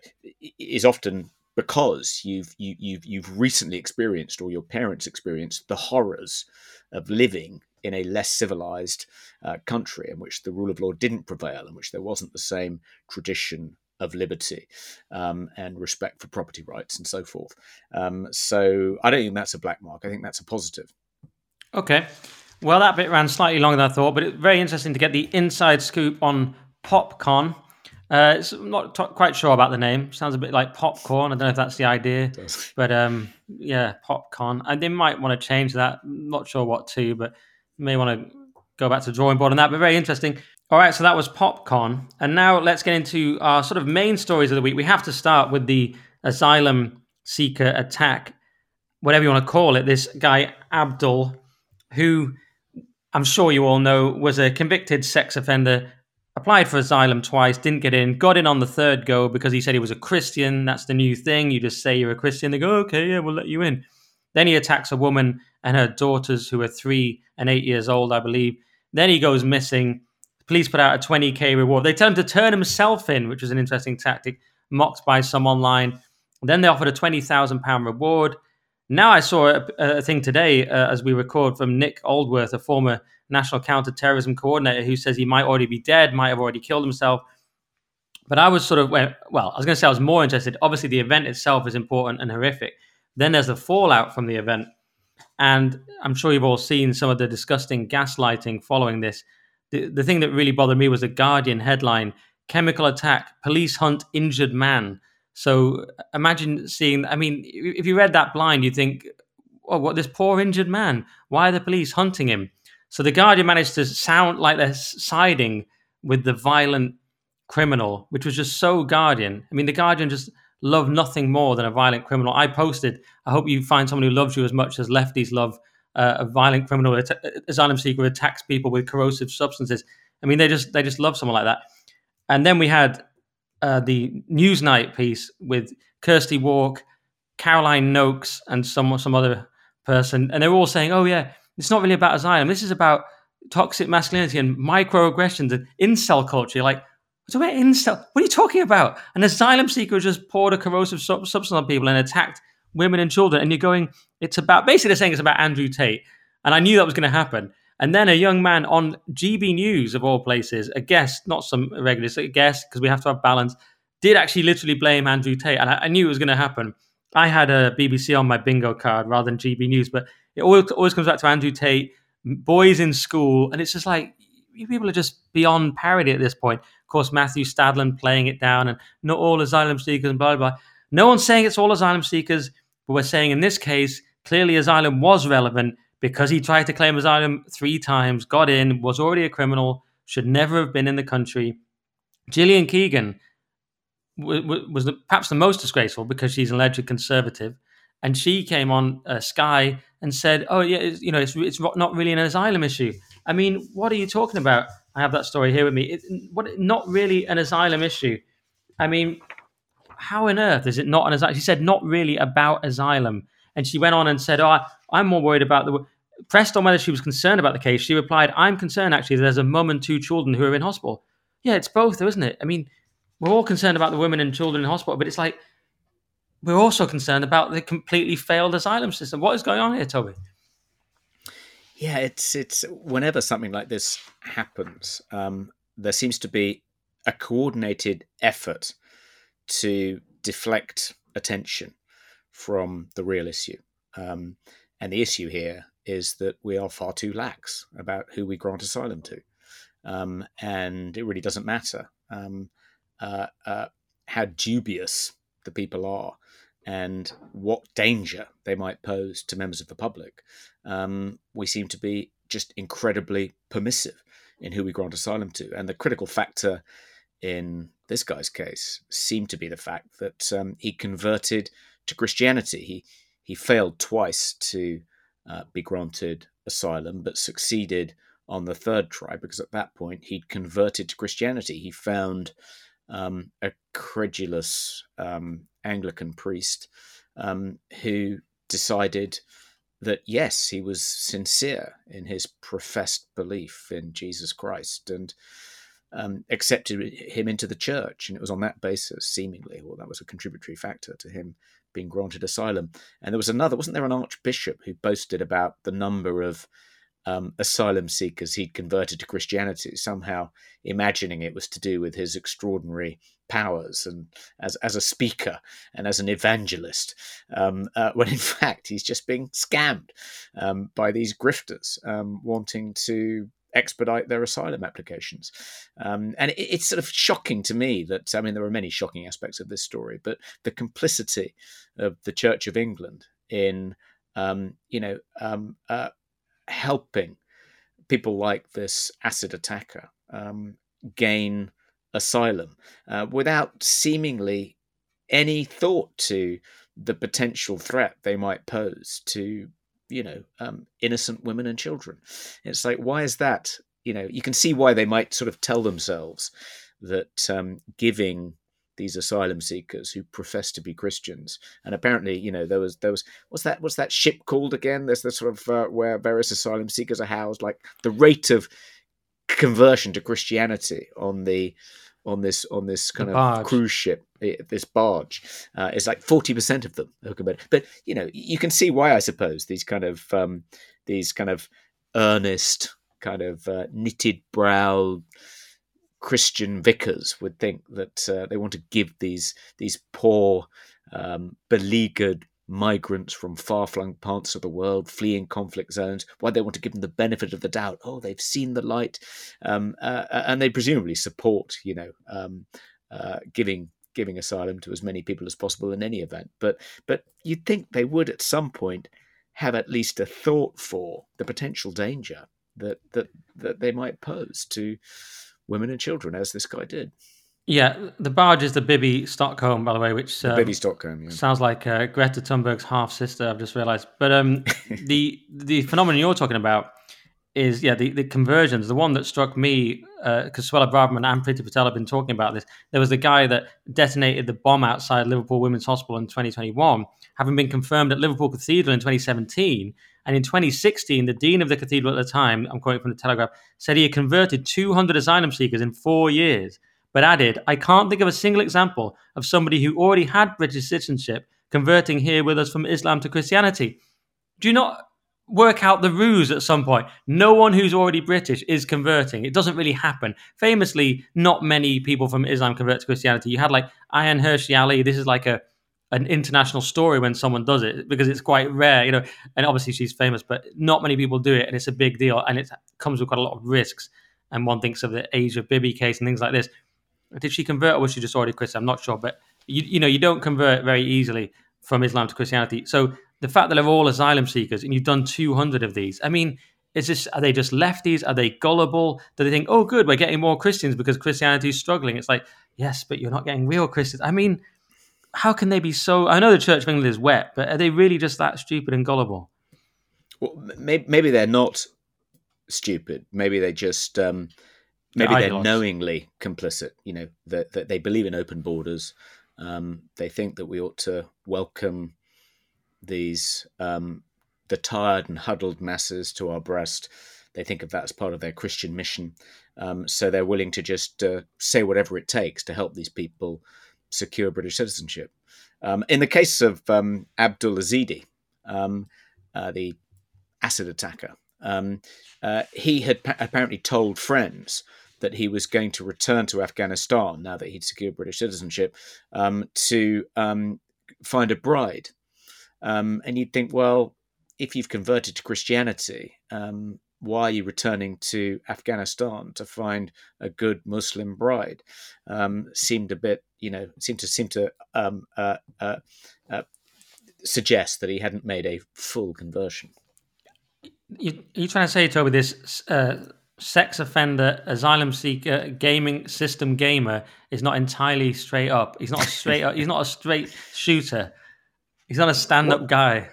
is often because you've you, you've you've recently experienced, or your parents experienced, the horrors of living in a less civilized uh, country in which the rule of law didn't prevail, in which there wasn't the same tradition of liberty um, and respect for property rights and so forth. Um, so I don't think that's a black mark. I think that's a positive. Okay. Well, that bit ran slightly longer than I thought, but it's very interesting to get the inside scoop on PopCon. Uh, it's not t- quite sure about the name. Sounds a bit like popcorn. I don't know if that's the idea, but um, yeah, PopCon. And they might want to change that. Not sure what to, but may want to go back to the drawing board on that. But very interesting. All right, so that was PopCon, and now let's get into our sort of main stories of the week. We have to start with the asylum seeker attack, whatever you want to call it. This guy Abdul, who I'm sure you all know was a convicted sex offender. Applied for asylum twice, didn't get in, got in on the third go because he said he was a Christian. That's the new thing. You just say you're a Christian. They go, okay, yeah, we'll let you in. Then he attacks a woman and her daughters who are three and eight years old, I believe. Then he goes missing. The police put out a twenty K reward. They tell him to turn himself in, which was an interesting tactic, mocked by some online. Then they offered a twenty thousand pounds reward. Now I saw a, a thing today uh, as we record from Nick Aldworth, a former National Counter-Terrorism Coordinator, who says he might already be dead, might have already killed himself. But I was sort of, well, I was going to say I was more interested. Obviously, the event itself is important and horrific. Then there's the fallout from the event. And I'm sure you've all seen some of the disgusting gaslighting following this. The, the thing that really bothered me was the Guardian headline, "Chemical Attack, Police Hunt Injured Man." So imagine seeing, I mean, if you read that blind, you'd think, oh, what, this poor injured man, why are the police hunting him? So the Guardian managed to sound like they're siding with the violent criminal, which was just so Guardian. I mean, the Guardian just loved nothing more than a violent criminal. I posted, I hope you find someone who loves you as much as lefties love uh, a violent criminal, att- asylum seeker attacks people with corrosive substances. I mean, they just, they just love someone like that. And then we had... Uh, the Newsnight piece with Kirsty Wark, Caroline Noakes, and some some other person, and they're all saying, "Oh yeah, it's not really about asylum. This is about toxic masculinity and microaggressions and incel culture." You're like, what's about incel? What are you talking about? An asylum seeker just poured a corrosive sub- substance on people and attacked women and children, and you're going, "It's about." Basically, they're saying it's about Andrew Tate, and I knew that was going to happen. And then a young man on G B News, of all places, a guest, not some regular, a guest, because we have to have balance, did actually literally blame Andrew Tate. And I, I knew it was going to happen. I had a B B C on my bingo card rather than G B News. But it always, always comes back to Andrew Tate, boys in school. And it's just like, you people are just beyond parody at this point. Of course, Matthew Stadlin playing it down and not all asylum seekers and blah, blah, blah. No one's saying it's all asylum seekers. But we're saying in this case, clearly asylum was relevant. Because he tried to claim asylum three times, got in, was already a criminal, should never have been in the country. Gillian Keegan w- w- was the, perhaps the most disgraceful because she's an alleged conservative. And she came on uh, Sky and said, oh, yeah, it's, you know, it's, it's not really an asylum issue. I mean, what are you talking about? I have that story here with me. It, what, not really an asylum issue. I mean, how on earth is it not an asylum? She said, not really about asylum. And she went on and said, oh, I, I'm more worried about the... Pressed on whether she was concerned about the case, she replied, I'm concerned, actually, that there's a mum and two children who are in hospital. Yeah, it's both, though, isn't it? I mean, we're all concerned about the women and children in hospital, but it's like, we're also concerned about the completely failed asylum system. What is going on here, Toby? Yeah, it's it's whenever something like this happens, um, there seems to be a coordinated effort to deflect attention from the real issue. Um, and the issue here is that we are far too lax about who we grant asylum to. Um, and it really doesn't matter um, uh, uh, how dubious the people are and what danger they might pose to members of the public. Um, we seem to be just incredibly permissive in who we grant asylum to. And the critical factor in this guy's case seemed to be the fact that um, he converted to Christianity. He he failed twice to uh, be granted asylum, but succeeded on the third try because at that point he'd converted to Christianity. He found um, a credulous um, Anglican priest um, who decided that, yes, he was sincere in his professed belief in Jesus Christ and um, accepted him into the church. And it was on that basis, seemingly, well, that was a contributory factor to him being granted asylum. And there was another, wasn't there an archbishop who boasted about the number of um, asylum seekers he'd converted to Christianity, somehow imagining it was to do with his extraordinary powers and as as a speaker and as an evangelist, um, uh, when in fact he's just being scammed um, by these grifters um, wanting to expedite their asylum applications. Um, and it, it's sort of shocking to me that, I mean, there are many shocking aspects of this story, but the complicity of the Church of England in, um, you know, um, uh, helping people like this acid attacker um, gain asylum uh, without seemingly any thought to the potential threat they might pose to, you know, um, innocent women and children. It's like, why is that? You know, you can see why they might sort of tell themselves that um, giving these asylum seekers who profess to be Christians. And apparently, you know, there was, there was, what's that, what's that ship called again? There's the sort of uh, where various asylum seekers are housed, like the rate of conversion to Christianity on the, on this, on this kind of cruise ship, this barge, uh, is like forty percent of them. But, you know, you can see why, I suppose, these kind of, um, these kind of earnest, kind of uh, knitted brow Christian vicars would think that uh, they want to give these these poor, um, beleaguered migrants from far-flung parts of the world fleeing conflict zones, why they want to give them the benefit of the doubt. Oh, they've seen the light. Um, uh, and they presumably support, you know, um, uh, giving giving asylum to as many people as possible in any event. But but you'd think they would at some point have at least a thought for the potential danger that that, that they might pose to women and children, as this guy did. Yeah, the barge is the Bibby Stockholm, by the way, which um, Bibby Stockholm yeah. sounds like uh, Greta Thunberg's half sister. I've just realised. But um, the the phenomenon you're talking about is yeah the, the conversions. The one that struck me because uh, Suella Braverman and Priti Patel have been talking about this. There was the guy that detonated the bomb outside Liverpool Women's Hospital in twenty twenty-one, having been confirmed at Liverpool Cathedral in twenty seventeen. And in twenty sixteen, the dean of the cathedral at the time, I'm quoting from the Telegraph, said he had converted two hundred asylum seekers in four years, but added, "I can't think of a single example of somebody who already had British citizenship converting here with us from Islam to Christianity." Do not work out the ruse at some point. No one who's already British is converting. It doesn't really happen. Famously, not many people from Islam convert to Christianity. You had like Ayaan Hirsi Ali. This is like a an international story when someone does it, because it's quite rare, you know, and obviously she's famous, but not many people do it. And it's a big deal. And it comes with quite a lot of risks. And one thinks of the Asia Bibi case and things like this. Did she convert or was she just already Christian? I'm not sure. But, you, you know, you don't convert very easily from Islam to Christianity. So the fact that they're all asylum seekers and you've done two hundred of these, I mean, is this, are they just lefties? Are they gullible? Do they think, oh, good, we're getting more Christians because Christianity is struggling? It's like, yes, but you're not getting real Christians. I mean, how can they be so... I know the Church of England is wet, but are they really just that stupid and gullible? Well, maybe, maybe they're not stupid. Maybe they just... Um, maybe they're knowingly complicit. You know, that they, they believe in open borders. Um, they think that we ought to welcome these um, the tired and huddled masses to our breast. They think of that as part of their Christian mission. Um, so they're willing to just uh, say whatever it takes to help these people secure British citizenship. Um, in the case of um, Abdul Azizi, um, uh, the acid attacker, um, uh, he had pa- apparently told friends that he was going to return to Afghanistan now that he'd secured British citizenship um, to um, find a bride. Um, and you'd think, well, if you've converted to Christianity, um, why are you returning to Afghanistan to find a good Muslim bride? Um, seemed a bit, you know, seemed to seem to um, uh, uh, uh, suggest that he hadn't made a full conversion. You, are you trying to say, Toby, this uh, sex offender, asylum seeker, gaming system gamer is not entirely straight up? He's not a straight up, he's not a straight shooter. He's not a stand-up well, guy.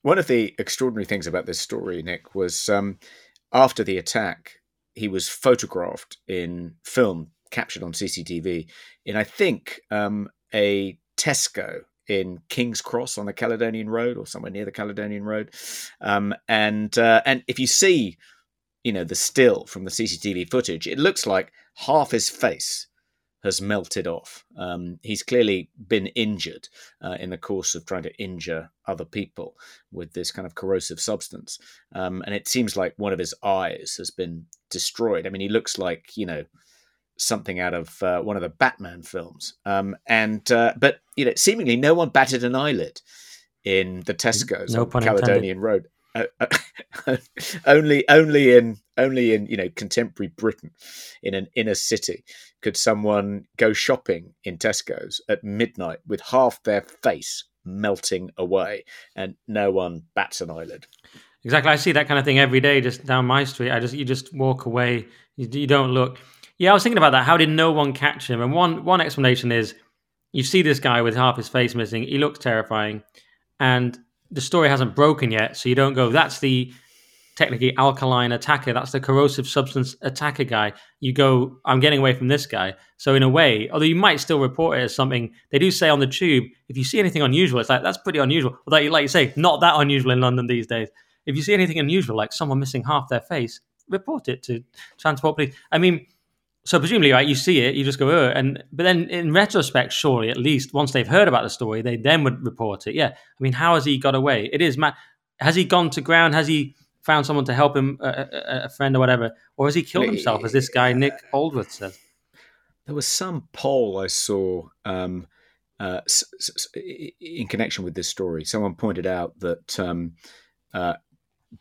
One of the extraordinary things about this story, Nick, was um, after the attack, he was photographed in film, captured on C C T V, in, I think, um, a Tesco in King's Cross on the Caledonian Road or somewhere near the Caledonian Road. Um, and uh, and if you see, you know, the still from the C C T V footage, it looks like half his face has melted off. Um, he's clearly been injured uh, in the course of trying to injure other people with this kind of corrosive substance. Um, and it seems like one of his eyes has been destroyed. I mean, he looks like, you know, something out of uh, one of the Batman films. Um, and uh, but, you know, seemingly no one batted an eyelid in the Tesco's no on Caledonian intended. Road. Uh, uh, only, only in, only in, you know, contemporary Britain, in an inner city, could someone go shopping in Tesco's at midnight with half their face melting away, and no one bats an eyelid. Exactly, I see that kind of thing every day just down my street. I just, you just walk away, you, you don't look. Yeah, I was thinking about that. How did no one catch him? And one, one explanation is you see this guy with half his face missing. He looks terrifying, and the story hasn't broken yet, so you don't go, that's the technically alkaline attacker, that's the corrosive substance attacker guy. You go, I'm getting away from this guy. So in a way, although you might still report it as something, they do say on the Tube, if you see anything unusual, it's like, that's pretty unusual. Although, like you say, not that unusual in London these days. If you see anything unusual, like someone missing half their face, report it to Transport Police. I mean, so presumably, right, you see it, you just go, oh, and but then in retrospect, surely, at least, once they've heard about the story, they then would report it. Yeah, I mean, how has he got away? It is, Matt, has he gone to ground? Has he found someone to help him, a, a, a friend or whatever? Or has he killed himself, as this guy, Nick Aldworth, says? There was some poll I saw um, uh, s- s- in connection with this story. Someone pointed out that um, uh,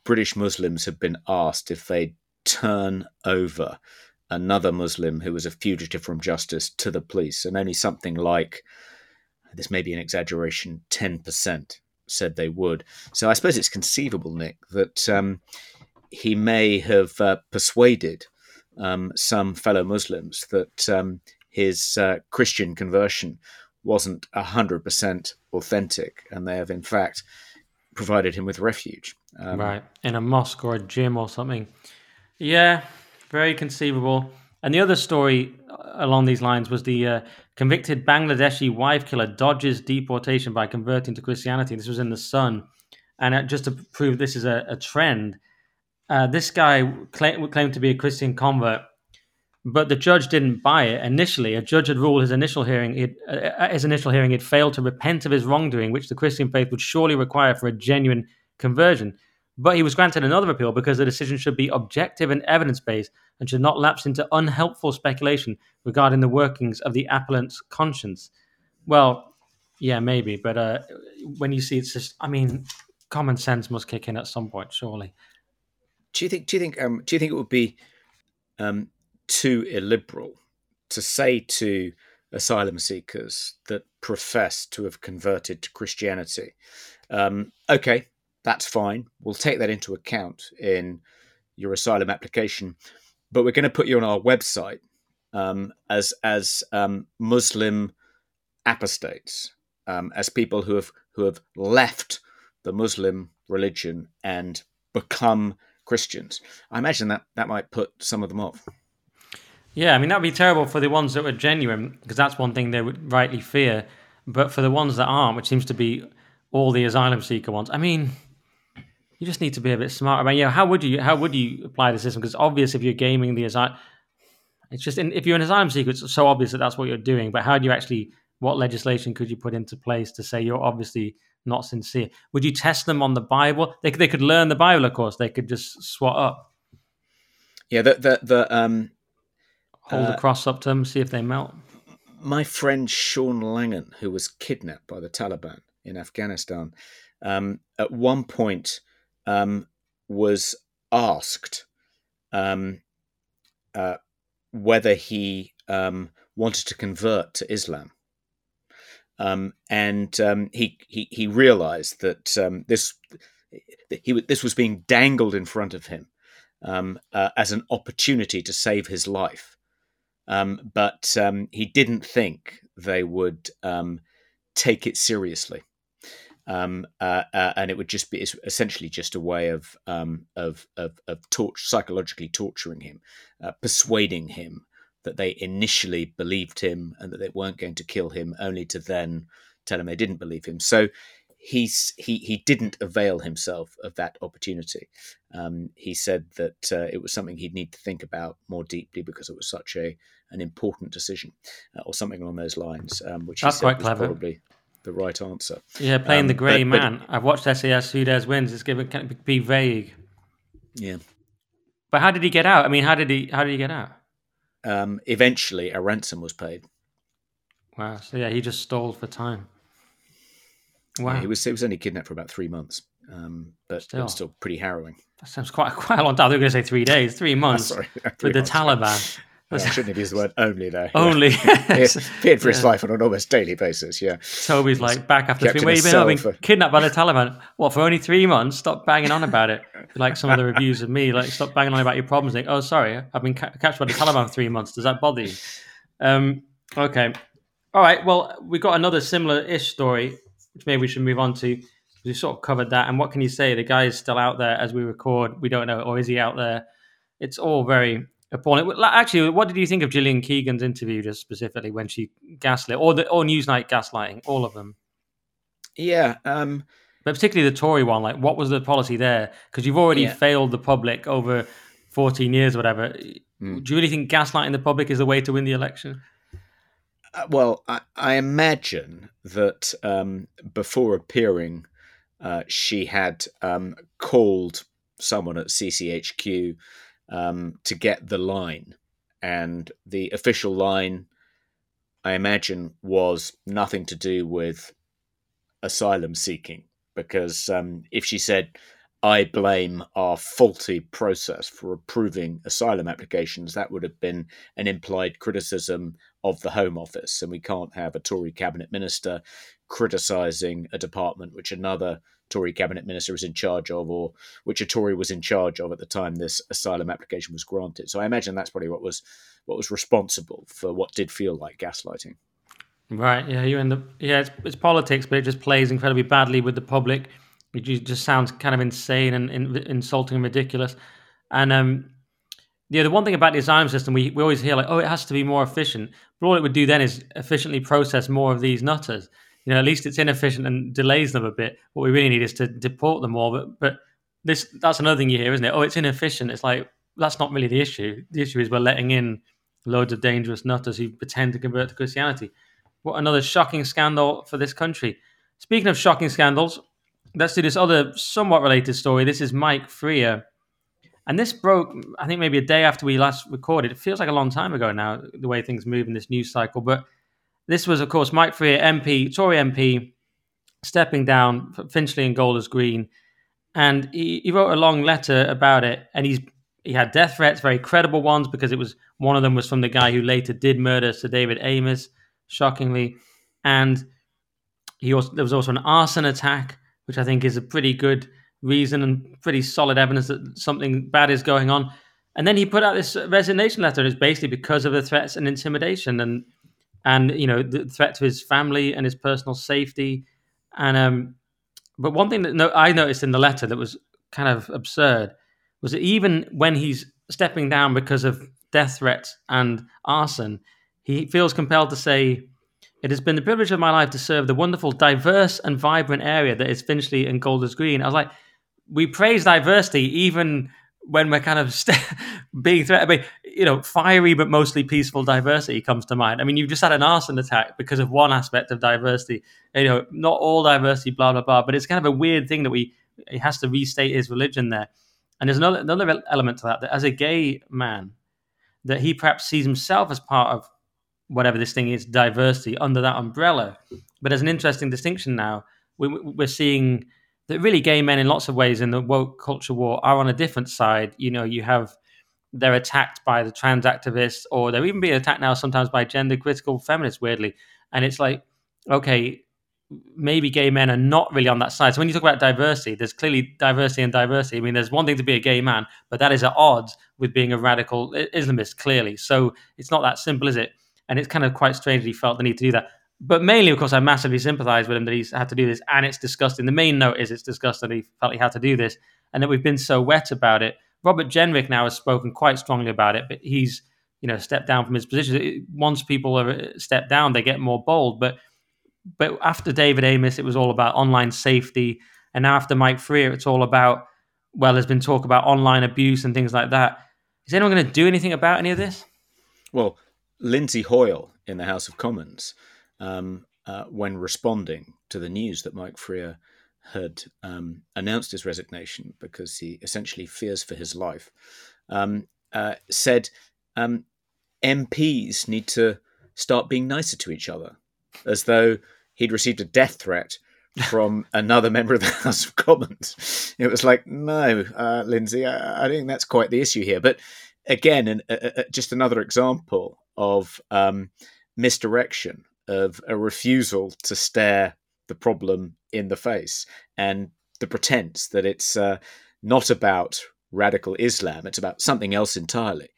British Muslims had been asked if they'd turn over another Muslim who was a fugitive from justice to the police, and only something like, this may be an exaggeration, ten percent said they would. So I suppose it's conceivable, Nick, that um, he may have uh, persuaded um, some fellow Muslims that um, his uh, Christian conversion wasn't one hundred percent authentic, and they have in fact provided him with refuge. Um, right, in a mosque or a gym or something. Yeah. Very conceivable. And the other story along these lines was the uh, convicted Bangladeshi wife killer dodges deportation by converting to Christianity. This was in The Sun. And uh, just to prove this is a, a trend, uh, this guy claim, claimed to be a Christian convert, but the judge didn't buy it initially. A judge had ruled his initial hearing, it, uh, at his initial hearing he'd failed to repent of his wrongdoing, which the Christian faith would surely require for a genuine conversion. But he was granted another appeal because the decision should be objective and evidence-based and should not lapse into unhelpful speculation regarding the workings of the appellant's conscience. Well, yeah, maybe. But uh, when you see it's just, I mean, common sense must kick in at some point, surely. Do you think, do you think, um, do you think it would be um, too illiberal to say to asylum seekers that profess to have converted to Christianity, um, okay, that's fine. We'll take that into account in your asylum application, but we're going to put you on our website um, as as um, Muslim apostates, um, as people who have who have left the Muslim religion and become Christians. I imagine that that might put some of them off. Yeah, I mean, that'd be terrible for the ones that were genuine, because that's one thing they would rightly fear. But for the ones that aren't, which seems to be all the asylum seeker ones, I mean, you just need to be a bit smart. I mean, you know, how would you how would you apply the system? Because obvious if you're gaming the asylum, it's just in, if you're an asylum seeker, it's so obvious that that's what you're doing. But how do you actually? what legislation could you put into place to say you're obviously not sincere? Would you test them on the Bible? They, they could learn the Bible, of course. They could just swat up. Yeah, the... the, the um, Hold uh, the cross up to them, see if they melt. My friend Sean Langan, who was kidnapped by the Taliban in Afghanistan, um, at one point um, was asked um, uh, whether he um, wanted to convert to Islam. Um, and um, he, he he realized that um, this he this was being dangled in front of him um, uh, as an opportunity to save his life, um, but um, he didn't think they would um, take it seriously, um, uh, uh, and it would just be essentially just a way of um, of of, of tort- psychologically torturing him, uh, persuading him that they initially believed him and that they weren't going to kill him, only to then tell him they didn't believe him. So he's, he he didn't avail himself of that opportunity. Um, he said that uh, it was something he'd need to think about more deeply because it was such a an important decision, uh, or something along those lines, um, which That's he said quite was clever. Probably the right answer. Yeah, playing um, the grey man. But, I've watched S A S Who Dares Wins. It's going to be vague. Yeah. But how did he get out? I mean, how did he how did he get out? Um, eventually, a ransom was paid. Wow! So yeah, he just stole for time. Wow! Yeah, he was he was only kidnapped for about three months, um, but still. It was still pretty harrowing. That sounds quite quite a long time. They were going to say three days, three months oh, sorry. three with months. The Taliban. I shouldn't have used the word only there. Only. Yes. He feared for his yeah. life on an almost daily basis, yeah. Toby's like back after three months. Where have you been? I've been kidnapped by the Taliban. What, for only three months? Stop banging on about it. Like some of the reviews of me, like stop banging on about your problems. Like, oh, sorry, I've been ca- captured by the Taliban for three months. Does that bother you? Um, okay. All right, well, we've got another similar-ish story, which maybe we should move on to. We sort of covered that. And what can you say? The guy is still out there as we record. We don't know. Or is he out there? It's all very... Appalling. Actually, what did you think of Gillian Keegan's interview, just specifically when she gaslit, or the or Newsnight gaslighting, all of them? Yeah, um, but particularly the Tory one. Like, what was the policy there? Because you've already yeah. failed the public over fourteen years, or whatever. Mm. Do you really think gaslighting the public is the way to win the election? Uh, well, I, I imagine that um, before appearing, uh, she had um, called someone at C C H Q. Um, to get the line, and the official line, I imagine, was nothing to do with asylum seeking, because um, if she said, I blame our faulty process for approving asylum applications, that would have been an implied criticism of the Home Office, and we can't have a Tory cabinet minister criticising a department which another Tory cabinet minister is in charge of, or which a Tory was in charge of at the time this asylum application was granted. So I imagine that's probably what was what was responsible for what did feel like gaslighting. Right. Yeah. You end up. Yeah. It's it's politics, but it just plays incredibly badly with the public. It just sounds kind of insane and, and insulting and ridiculous. And um, yeah, the one thing about the asylum system, we we always hear like, oh, it has to be more efficient. But all it would do then is efficiently process more of these nutters. You know, at least it's inefficient and delays them a bit. What we really need is to deport them all. But, but this that's another thing you hear, isn't it? Oh, it's inefficient. It's like, that's not really the issue. The issue is we're letting in loads of dangerous nutters who pretend to convert to Christianity. What another shocking scandal for this country. Speaking of shocking scandals, let's do this other somewhat related story. This is Mike Freer. And this broke, I think, maybe a day after we last recorded. It feels like a long time ago now, the way things move in this news cycle. But this was, of course, Mike Freer, M P, Tory M P, stepping down from Finchley and Golders Green. And he, he wrote a long letter about it. And he's he had death threats, very credible ones, because it was one of them was from the guy who later did murder Sir David Amess, shockingly. And he also, there was also an arson attack, which I think is a pretty good reason and pretty solid evidence that something bad is going on. And then he put out this resignation letter. And it's basically because of the threats and intimidation and... And, you know, the threat to his family and his personal safety. And um, but one thing that no, I noticed in the letter that was kind of absurd was that even when he's stepping down because of death threats and arson, he feels compelled to say, it has been the privilege of my life to serve the wonderful, diverse and vibrant area that is Finchley and Golders Green. I was like, we praise diversity even when we're kind of st- being threatened. I mean, you know, fiery but mostly peaceful diversity comes to mind. I mean, you've just had an arson attack because of one aspect of diversity. You know, not all diversity, blah, blah, blah. But it's kind of a weird thing that we, he has to restate his religion there. And there's another another element to that, that as a gay man, that he perhaps sees himself as part of whatever this thing is, diversity, under that umbrella. But there's an interesting distinction now. We, we're seeing that really gay men in lots of ways in the woke culture war are on a different side. You know, you have, they're attacked by the trans activists, or they're even being attacked now sometimes by gender critical feminists, weirdly. And it's like, okay, maybe gay men are not really on that side. So when you talk about diversity, there's clearly diversity and diversity. I mean, there's one thing to be a gay man, but that is at odds with being a radical Islamist, clearly. So it's not that simple, is it? And it's kind of quite strangely felt the need to do that. But mainly, of course, I massively sympathize with him that he's had to do this, and it's disgusting. The main note is it's disgusting that he felt he had to do this, and that we've been so wet about it. Robert Jenrick now has spoken quite strongly about it, but he's, you know, stepped down from his position. Once people are stepped down, they get more bold. But but after David Amess, it was all about online safety, and now after Mike Freer, it's all about, well, there's been talk about online abuse and things like that. Is anyone going to do anything about any of this? Well, Lindsay Hoyle in the House of Commons, Um, uh, when responding to the news that Mike Freer had um, announced his resignation because he essentially fears for his life, um, uh, said um, M Ps need to start being nicer to each other, as though he'd received a death threat from another member of the House of Commons. It was like, no, uh, Lindsay, I, I don't think that's quite the issue here. But again, an, a, a, just another example of um, misdirection, of a refusal to stare the problem in the face, and the pretense that it's uh, not about radical Islam, it's about something else entirely.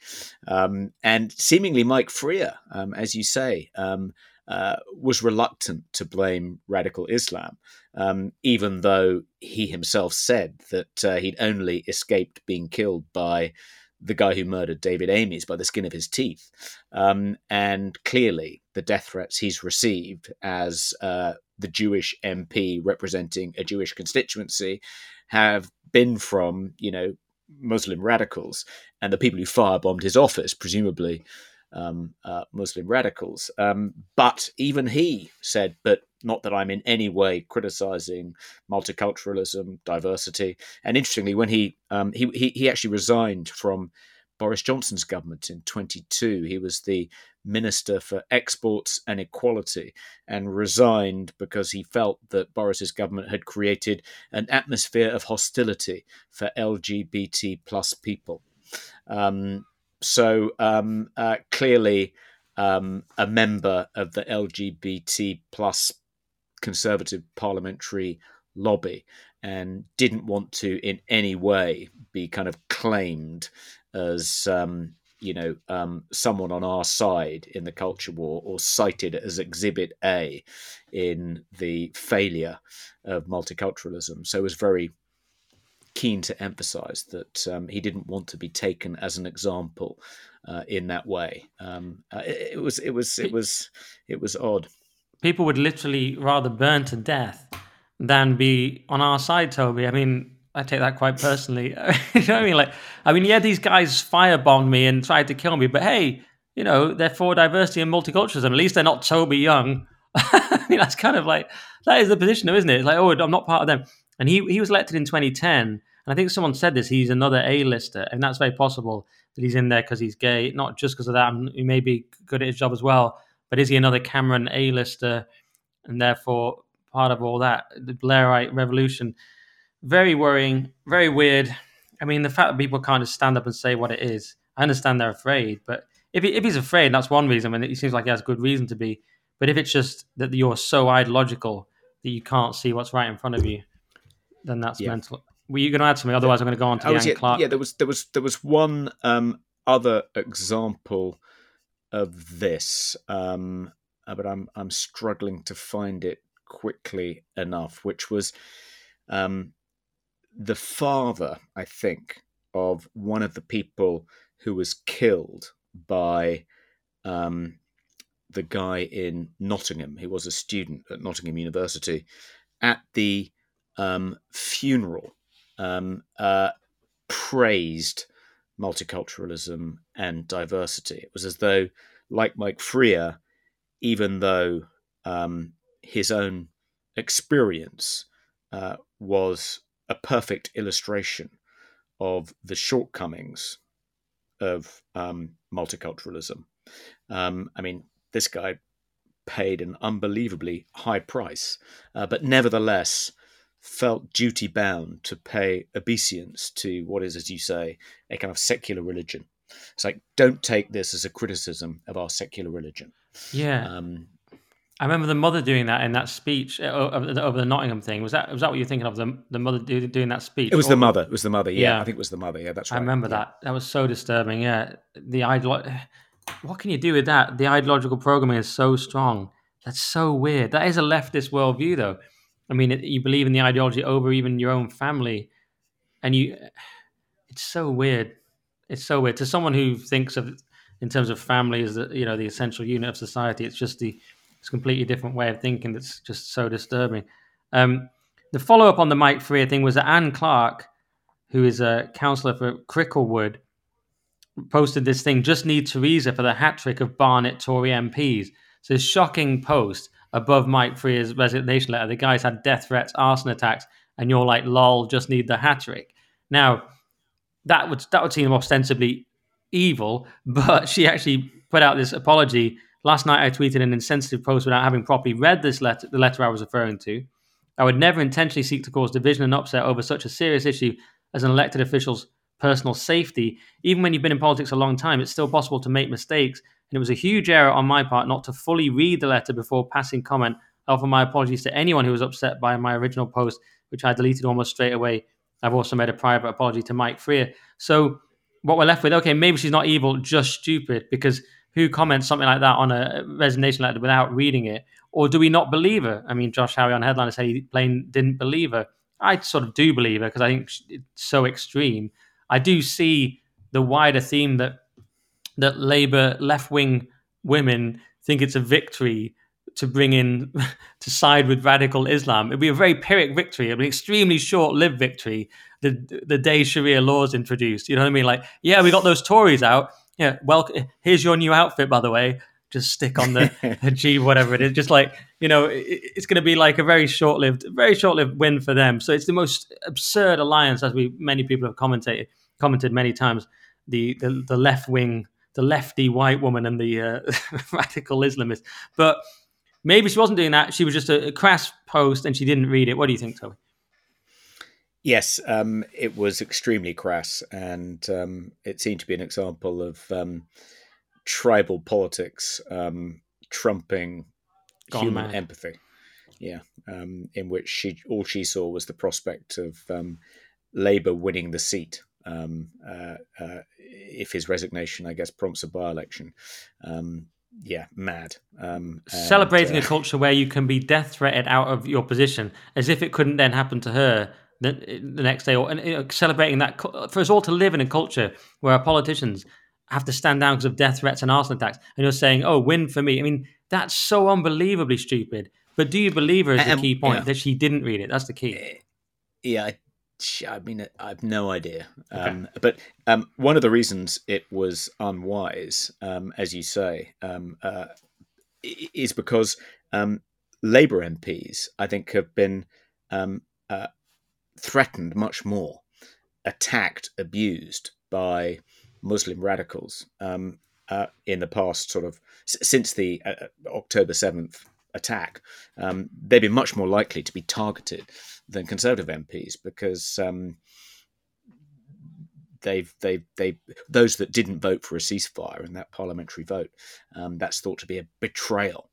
Um, and seemingly Mike Freer, um, as you say, um, uh, was reluctant to blame radical Islam, um, even though he himself said that uh, he'd only escaped being killed by the guy who murdered David Amess by the skin of his teeth. Um, and clearly the death threats he's received as uh, the Jewish M P representing a Jewish constituency have been from, you know, Muslim radicals, and the people who firebombed his office, presumably um, uh, Muslim radicals. Um, but even he said, but not that I'm in any way criticizing multiculturalism, diversity. And interestingly, when he um, he, he he actually resigned from Boris Johnson's government in twenty-two, he was the Minister for Exports and Equality, and resigned because he felt that Boris's government had created an atmosphere of hostility for L G B T plus people. Um, so um, uh, clearly, um, a member of the L G B T plus Conservative parliamentary lobby, and didn't want to in any way be kind of claimed as um, you know um, someone on our side in the culture war, or cited as Exhibit A in the failure of multiculturalism. So was very keen to emphasize that um, he didn't want to be taken as an example uh, in that way. Um, uh, it, it was it was it was it was odd. People would literally rather burn to death than be on our side, Toby. I mean, I take that quite personally. You know what I mean? Like, I mean, yeah, these guys firebombed me and tried to kill me, but hey, you know, they're for diversity and multiculturalism. At least they're not Toby Young. I mean, that's kind of like, that is the position though, isn't it? It's like, oh, I'm not part of them. And he, he was elected in twenty ten. And I think someone said this, he's another A-lister. And that's very possible that he's in there because he's gay, not just because of that. He may be good at his job as well, but is he another Cameron A-lister? And therefore part of all that, the Blairite revolution. Very worrying, very weird. I mean, the fact that people can't just stand up and say what it is, I understand they're afraid, but if he, if he's afraid, that's one reason. I mean, it seems like he has good reason to be. But if it's just that you're so ideological that you can't see what's right in front of you, then that's yeah. mental. Were you going to add something? Otherwise, yeah. I'm going to go on to Ian yeah, Clark. Yeah, there was there was there was one um, other example of this, um, but I'm I'm struggling to find it quickly enough, which was. Um, the father, I think, of one of the people who was killed by um, the guy in Nottingham, who was a student at Nottingham University, at the um, funeral, um, uh, praised multiculturalism and diversity. It was as though, like Mike Freer, even though um, his own experience uh, was a perfect illustration of the shortcomings of um, multiculturalism. Um, I mean, this guy paid an unbelievably high price, uh, but nevertheless felt duty bound to pay obeisance to what is, as you say, a kind of secular religion. It's like, don't take this as a criticism of our secular religion. Yeah. Um, I remember the mother doing that in that speech over the Nottingham thing. Was that was that what you were thinking of, the, the mother do, doing that speech? It was or, the mother. It was the mother. Yeah, yeah, I think it was the mother. Yeah, that's right. I remember yeah. that. That was so disturbing. Yeah. The ideolo- What can you do with that? The ideological programming is so strong. That's so weird. That is a leftist worldview, though. I mean, it, you believe in the ideology over even your own family. And you, it's so weird. It's so weird. To someone who thinks of, in terms of family, as the, you know, the essential unit of society, it's just the... It's a completely different way of thinking that's just so disturbing. Um, the follow-up on the Mike Freer thing was that Anne Clark, who is a councillor for Cricklewood, posted this thing, just need Theresa for the hat-trick of Barnet Tory M Ps. So a shocking post above Mike Freer's resignation letter. The guy's had death threats, arson attacks, and you're like, lol, just need the hat-trick. Now, that would, that would seem ostensibly evil, but she actually put out this apology. Last night I tweeted an insensitive post without having properly read this letter, the letter I was referring to. I would never intentionally seek to cause division and upset over such a serious issue as an elected official's personal safety. Even when you've been in politics a long time, it's still possible to make mistakes, and it was a huge error on my part not to fully read the letter before passing comment. I offer my apologies to anyone who was upset by my original post, which I deleted almost straight away. I've also made a private apology to Mike Freer. So what we're left with, okay, maybe she's not evil, just stupid, because... Who comments something like that on a resignation letter without reading it? Or do we not believe her? I mean, Josh Howey on Headliner said he plain didn't believe her. I sort of do believe her because I think it's so extreme. I do see the wider theme that that Labour left-wing women think it's a victory to bring in, to side with radical Islam. It'd be a very Pyrrhic victory. It'd be an extremely short-lived victory the, the day Sharia law is introduced. You know what I mean? Like, yeah, we got those Tories out. Yeah, well, here's your new outfit, by the way. Just stick on the, the G, whatever it is. Just like, you know, it, it's going to be like a very short-lived, very short-lived win for them. So it's the most absurd alliance, as we many people have commented, commented many times. The the, the left-wing, the lefty white woman, and the uh, radical Islamist. But maybe she wasn't doing that. She was just a, a crass post, and she didn't read it. What do you think, Toby? Yes, um, it was extremely crass, and um, it seemed to be an example of um, tribal politics um, trumping Gone human mad. empathy. Yeah, um, in which she all she saw was the prospect of um, Labour winning the seat um, uh, uh, if his resignation, I guess, prompts a by-election. Um, Yeah, mad. Um, Celebrating and, uh, a culture where you can be death-threatened out of your position, as if it couldn't then happen to her. The, the next day, or and, you know, celebrating that for us all to live in a culture where our politicians have to stand down because of death threats and arson attacks, and you're saying, "Oh, win for me." I mean, that's so unbelievably stupid. But do you believe her? Is um, the key point yeah. that she didn't read it? That's the key. Yeah, I, I mean, I've no idea. Okay. Um, but um, one of the reasons it was unwise, um, as you say, um, uh, is because um, Labour M Ps, I think, have been. Um, uh, threatened much more, attacked, abused by Muslim radicals um, uh, in the past sort of, s- since the uh, October seventh attack, um, they've been much more likely to be targeted than Conservative M Ps because um, they've, they've, they those that didn't vote for a ceasefire in that parliamentary vote, um, that's thought to be a betrayal.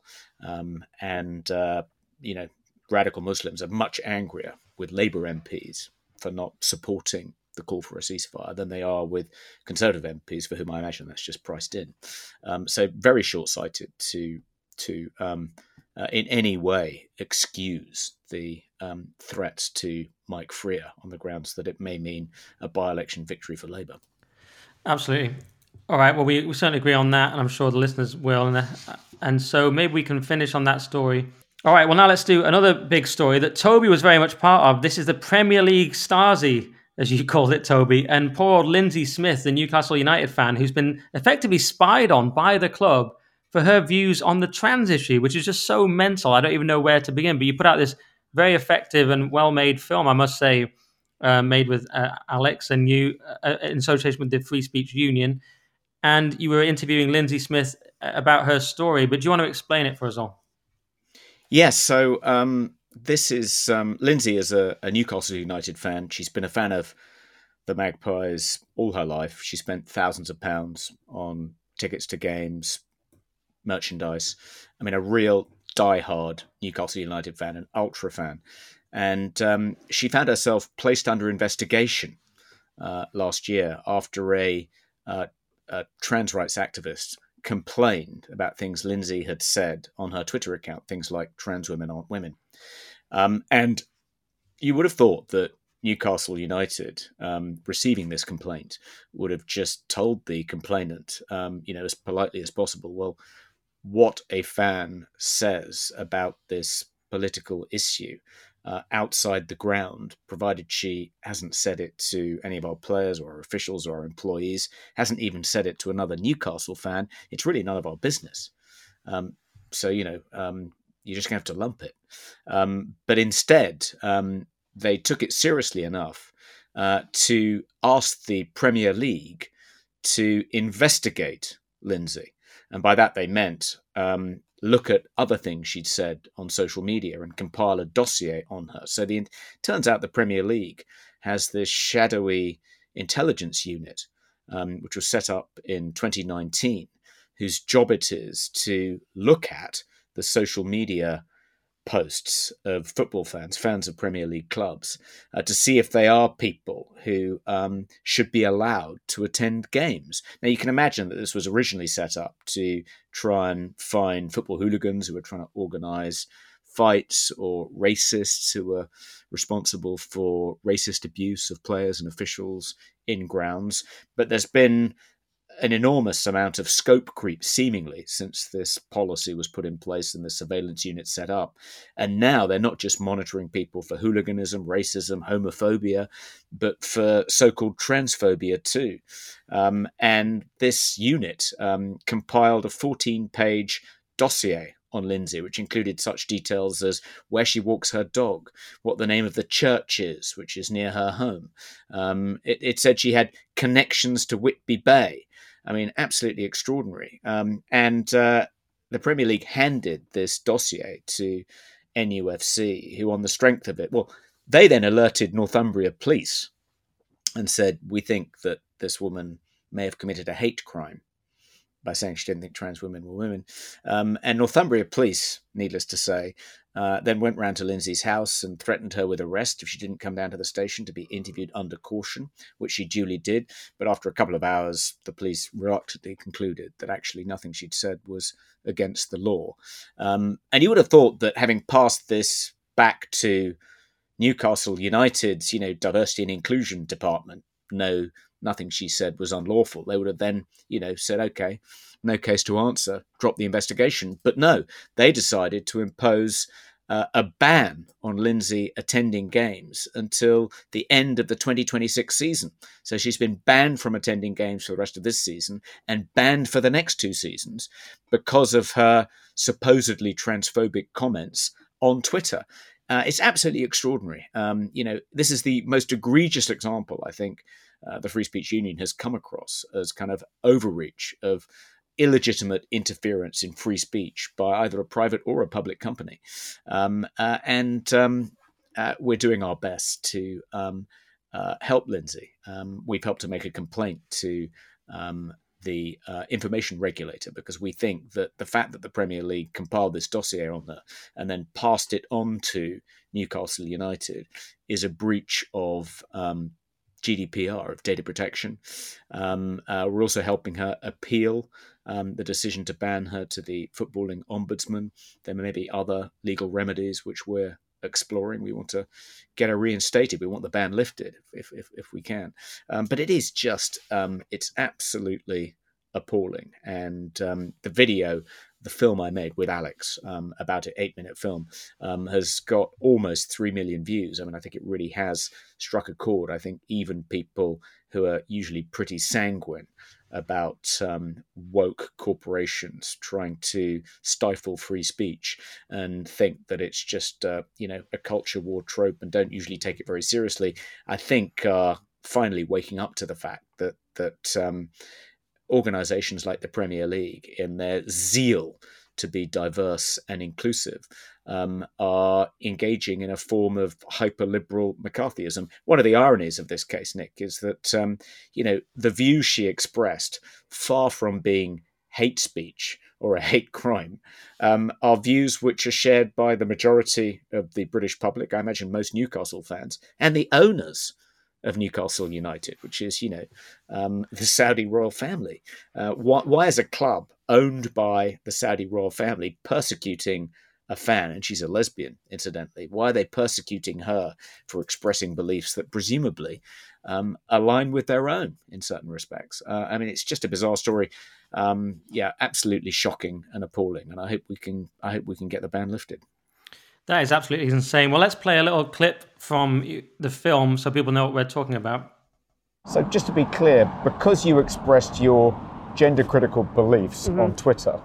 Um, and, uh, you know, radical Muslims are much angrier with Labour M Ps for not supporting the call for a ceasefire than they are with Conservative M Ps, for whom I imagine that's just priced in. Um, so very short-sighted to to um, uh, in any way excuse the um, threats to Mike Freer on the grounds that it may mean a by-election victory for Labour. Absolutely. All right, well, we, we certainly agree on that, and I'm sure the listeners will. And, uh, and so maybe we can finish on that story. All right, well, now let's do another big story that Toby was very much part of. This is the Premier League Stasi as you called it, Toby, and poor old Lindsay Smith, the Newcastle United fan, who's been effectively spied on by the club for her views on the trans issue, which is just so mental. I don't even know where to begin. But you put out this very effective and well-made film, I must say, uh, made with uh, Alex and you uh, in association with the Free Speech Union. And you were interviewing Lindsay Smith about her story. But do you want to explain it for us all? Yes. So um, this is um, Lindsay is a, a Newcastle United fan. She's been a fan of the Magpies all her life. She spent thousands of pounds on tickets to games, merchandise. I mean, a real diehard Newcastle United fan, an ultra fan. And um, she found herself placed under investigation uh, last year after a, uh, a trans rights activist complained about things Lindsay had said on her Twitter account, things like trans women aren't women. Um, and you would have thought that Newcastle United, um, receiving this complaint, would have just told the complainant, um, you know, as politely as possible, well, what a fan says about this political issue uh, outside the ground, provided she hasn't said it to any of our players or our officials or our employees, hasn't even said it to another Newcastle fan, it's really none of our business. Um, so, you know, um, you're just going to have to lump it. Um, but instead, um, they took it seriously enough uh, to ask the Premier League to investigate Lindsay. And by that, they meant um, look at other things she'd said on social media and compile a dossier on her. So the, it turns out the Premier League has this shadowy intelligence unit, um, which was set up in twenty nineteen, whose job it is to look at the social media posts of football fans, fans of Premier League clubs, uh, to see if they are people who um, should be allowed to attend games. Now, you can imagine that this was originally set up to try and find football hooligans who were trying to organise fights or racists who were responsible for racist abuse of players and officials in grounds. But there's been an enormous amount of scope creep, seemingly, since this policy was put in place and the surveillance unit set up. And now they're not just monitoring people for hooliganism, racism, homophobia, but for so-called transphobia too. Um, and this unit um, compiled a fourteen-page dossier on Lindsay, which included such details as where she walks her dog, what the name of the church is, which is near her home. Um, it, it said she had connections to Whitby Bay. I mean, absolutely extraordinary. Um, and uh, the Premier League handed this dossier to N U F C, who on the strength of it, well, they then alerted Northumbria Police and said, we think that this woman may have committed a hate crime, by saying she didn't think trans women were women. Um, and Northumbria Police, needless to say, uh, then went round to Lindsay's house and threatened her with arrest if she didn't come down to the station to be interviewed under caution, which she duly did. But after a couple of hours, the police reluctantly concluded that actually nothing she'd said was against the law. Um, and you would have thought that having passed this back to Newcastle United's, you know, diversity and inclusion department, no, nothing she said was unlawful. They would have then, you know, said, OK, no case to answer, drop the investigation. But no, they decided to impose uh, a ban on Lindsay attending games until the end of the twenty twenty-six season. So she's been banned from attending games for the rest of this season and banned for the next two seasons because of her supposedly transphobic comments on Twitter. Uh, it's absolutely extraordinary. Um, you know, this is the most egregious example, I think, Uh, the Free Speech Union has come across as kind of overreach of illegitimate interference in free speech by either a private or a public company. Um, uh, and um, uh, we're doing our best to um, uh, help Lindsay. Um, we've helped to make a complaint to um, the uh, information regulator because we think that the fact that the Premier League compiled this dossier on her and then passed it on to Newcastle United is a breach of um G D P R, of data protection. Um, uh, we're also helping her appeal um, the decision to ban her to the footballing ombudsman. There may be other legal remedies which we're exploring. We want to get her reinstated. We want the ban lifted if if, if we can. Um, but it is just, um, it's absolutely appalling. And um, the video the film I made with Alex, um, about an eight-minute film, um, has got almost three million views. I mean, I think it really has struck a chord. I think even people who are usually pretty sanguine about um, woke corporations trying to stifle free speech and think that it's just, uh, you know, a culture war trope and don't usually take it very seriously, I think are finally waking up to the fact that that um, organisations like the Premier League, in their zeal to be diverse and inclusive, um, are engaging in a form of hyper-liberal McCarthyism. One of the ironies of this case, Nick, is that, um, you know, the view she expressed, far from being hate speech or a hate crime, um, are views which are shared by the majority of the British public, I imagine most Newcastle fans, and the owners of Newcastle United, which is, you know, um, the Saudi royal family. Uh, why, why is a club owned by the Saudi royal family persecuting a fan? And she's a lesbian, incidentally. Why are they persecuting her for expressing beliefs that presumably um, align with their own in certain respects? Uh, I mean, it's just a bizarre story. Um, yeah, absolutely shocking and appalling. And I hope we can. I hope we can get the ban lifted. That is absolutely insane. Well, let's play a little clip from the film so people know what we're talking about. So just to be clear, because you expressed your gender-critical beliefs mm-hmm. on Twitter,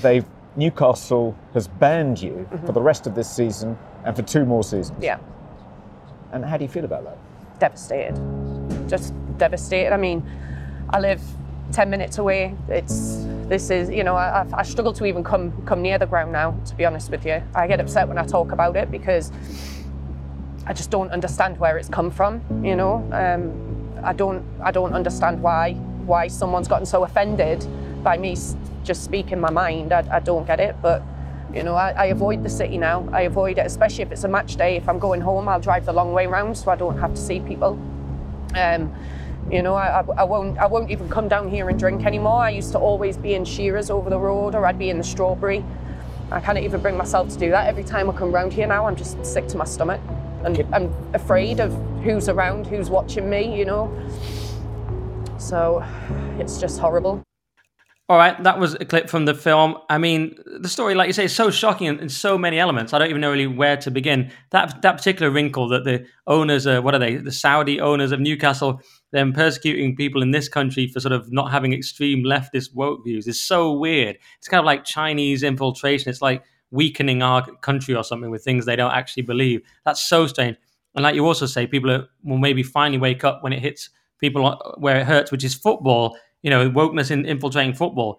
they've Newcastle has banned you mm-hmm. for the rest of this season and for two more seasons. Yeah. And how do you feel about that? Devastated. Just devastated. I mean, I live ten minutes away. It's... This is, you know, I, I struggle to even come come near the ground now, to be honest with you. I get upset when I talk about it because I just don't understand where it's come from, you know. Um, I don't I don't understand why why someone's gotten so offended by me just speaking my mind. I, I don't get it, but, you know, I, I avoid the city now. I avoid it, especially if it's a match day. If I'm going home, I'll drive the long way round so I don't have to see people. Um, You know, I, I won't I won't even come down here and drink anymore. I used to always be in Shearer's over the road, or I'd be in the Strawberry. I can't even bring myself to do that. Every time I come round here now, I'm just sick to my stomach. And I'm afraid of who's around, who's watching me, you know. So it's just horrible. All right, that was a clip from the film. I mean, the story, like you say, is so shocking in so many elements. I don't even know really where to begin. That that particular wrinkle that the owners, are, what are they, the Saudi owners of Newcastle, them persecuting people in this country for sort of not having extreme leftist woke views is so weird. It's kind of like Chinese infiltration. It's like weakening our country or something with things they don't actually believe. That's so strange. And like you also say, people will maybe finally wake up when it hits people where it hurts, which is football. You know, wokeness in infiltrating football.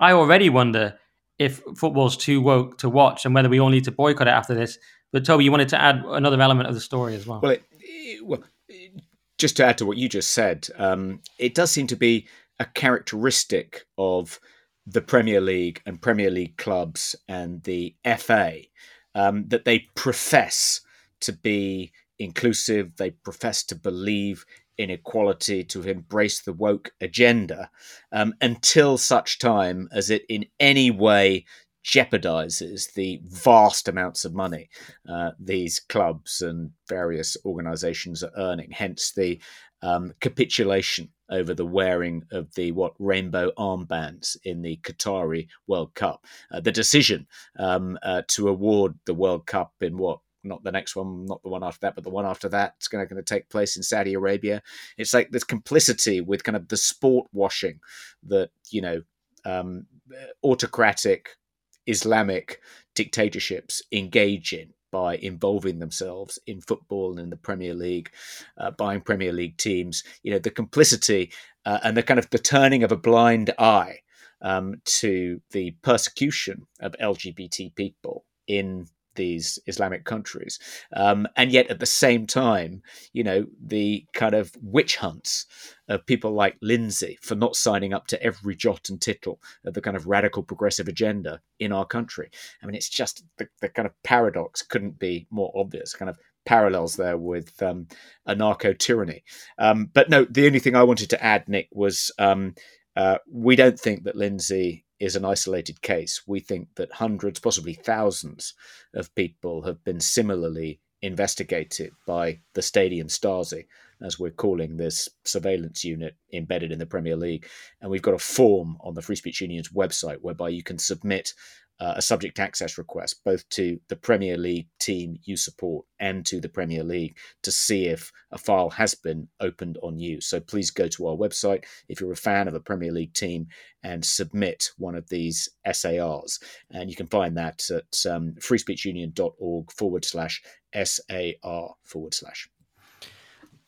I already wonder if football's too woke to watch and whether we all need to boycott it after this. But Toby, you wanted to add another element of the story as well. Well, it, it, well it, just to add to what you just said, um, it does seem to be a characteristic of the Premier League and Premier League clubs and the F A um, that they profess to be inclusive. They profess to believe inequality, to embrace the woke agenda, um, until such time as it in any way jeopardizes the vast amounts of money uh, these clubs and various organizations are earning. Hence the um, capitulation over the wearing of the what rainbow armbands in the Qatari World Cup. Uh, the decision um, uh, to award the World Cup in what not the next one, not the one after that, but the one after that. It's going to, going to take place in Saudi Arabia. It's like this complicity with kind of the sport washing that, you know, um, autocratic Islamic dictatorships engage in by involving themselves in football and in the Premier League, uh, buying Premier League teams. You know, the complicity uh, and the kind of the turning of a blind eye um, to the persecution of L G B T people in these Islamic countries, um, and yet at the same time, you know, the kind of witch hunts of people like Lindsay for not signing up to every jot and tittle of the kind of radical progressive agenda in our country. I mean, it's just the, the kind of paradox couldn't be more obvious, kind of parallels there with um, anarcho-tyranny. Um, but no, the only thing I wanted to add, Nick, was um, uh, we don't think that Lindsay is an isolated case. We think that hundreds, possibly thousands of people have been similarly investigated by the Stadium Stasi, as we're calling this surveillance unit embedded in the Premier League. And we've got a form on the Free Speech Union's website whereby you can submit uh, a subject access request both to the Premier League team you support and to the Premier League to see if a file has been opened on you. So please go to our website if you're a fan of a Premier League team and submit one of these S A Rs. And you can find that at um, freespeechunion.org forward slash S A R forward slash.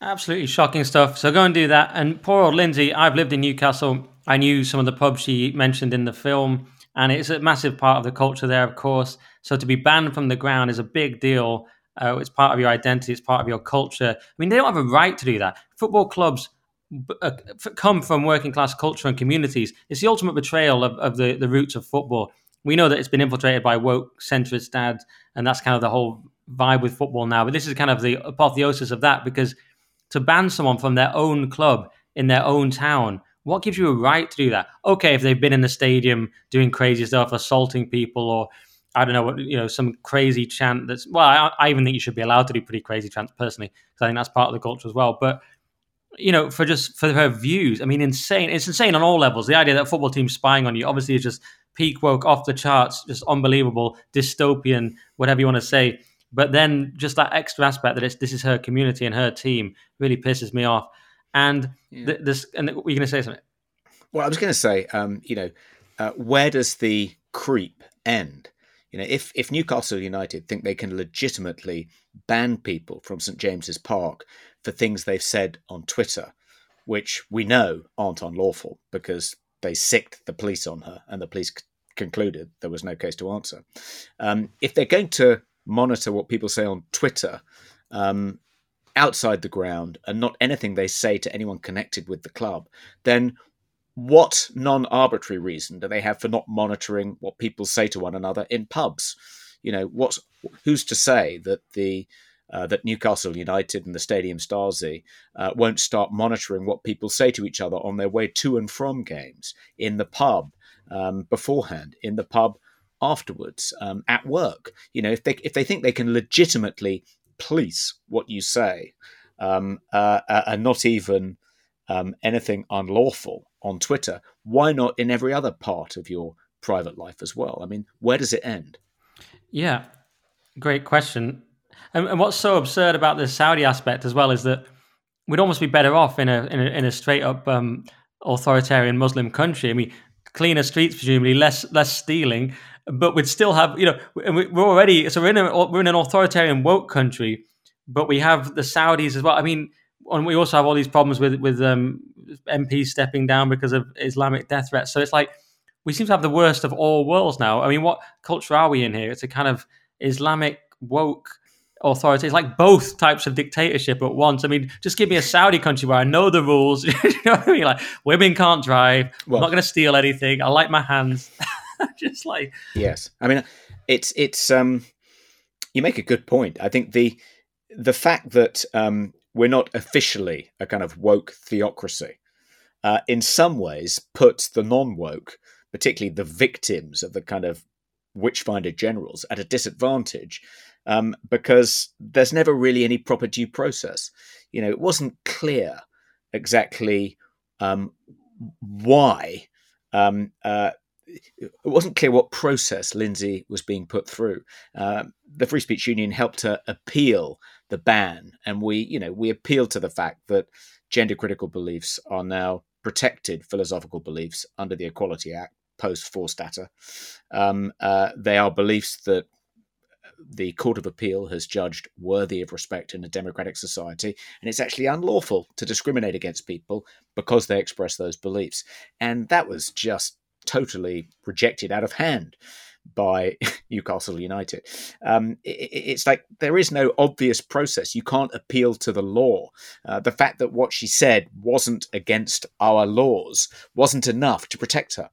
Absolutely shocking stuff. So go and do that. And poor old Lindsay, I've lived in Newcastle. I knew some of the pubs she mentioned in the film, and it's a massive part of the culture there, of course. So to be banned from the ground is a big deal. Uh, it's part of your identity. It's part of your culture. I mean, they don't have a right to do that. Football clubs uh, come from working class culture and communities. It's the ultimate betrayal of, of the, the roots of football. We know that it's been infiltrated by woke centrist dads, and that's kind of the whole vibe with football now. But this is kind of the apotheosis of that, because to ban someone from their own club in their own town, what gives you a right to do that? Okay, if they've been in the stadium doing crazy stuff, assaulting people, or I don't know what, you know, some crazy chant that's, well, I, I even think you should be allowed to do pretty crazy chants personally, because I think that's part of the culture as well. But, you know, for just for her views, I mean, insane. It's insane on all levels. The idea that a football team's spying on you obviously is just peak woke, off the charts, just unbelievable, dystopian, whatever you want to say. But then just that extra aspect that it's, this is her community and her team really pisses me off. And yeah. th- this, and were you going to say something? Well, I was going to say, um, you know, uh, where does the creep end? You know, if if Newcastle United think they can legitimately ban people from St James's Park for things they've said on Twitter, which we know aren't unlawful because they sicked the police on her and the police c- concluded there was no case to answer. Um, if they're going to monitor what people say on Twitter um, outside the ground and not anything they say to anyone connected with the club, then what non-arbitrary reason do they have for not monitoring what people say to one another in pubs? You know, what's, who's to say that the uh, that Newcastle United and the Stadium Stasi uh, won't start monitoring what people say to each other on their way to and from games, in the pub um, beforehand, in the pub afterwards, um, at work? You know, if they if they think they can legitimately police what you say, um, uh, uh, and not even um, anything unlawful on Twitter, why not in every other part of your private life as well? I mean, where does it end? Yeah, great question. And, and what's so absurd about the Saudi aspect as well is that we'd almost be better off in a in a, in a straight up um, authoritarian Muslim country. I mean, cleaner streets, presumably less less stealing. But we'd still have, you know, we're already, so we're in, a, we're in an authoritarian woke country, but we have the Saudis as well. I mean, and we also have all these problems with, with um, M Ps stepping down because of Islamic death threats. So it's like, we seem to have the worst of all worlds now. I mean, what culture are we in here? It's a kind of Islamic woke authority. It's like both types of dictatorship at once. I mean, just give me a Saudi country where I know the rules. You know what I mean? Like, women can't drive. Well, I'm not going to steal anything. I like my hands. Just like, yes, I mean, it's it's um, you make a good point. I think the the fact that um, we're not officially a kind of woke theocracy, uh, in some ways, puts the non-woke, particularly the victims of the kind of witch-finder generals, at a disadvantage, um, because there's never really any proper due process. You know, it wasn't clear exactly um, why. Um, uh, It wasn't clear what process Lindsay was being put through. Uh, the Free Speech Union helped her appeal the ban, and we, you know, we appealed to the fact that gender-critical beliefs are now protected philosophical beliefs under the Equality Act post-Forstatter. Um, uh, they are beliefs that the Court of Appeal has judged worthy of respect in a democratic society, and it's actually unlawful to discriminate against people because they express those beliefs. And that was just totally rejected out of hand by Newcastle United. Um, it, it's like there is no obvious process. You can't appeal to the law. Uh, the fact that what she said wasn't against our laws wasn't enough to protect her.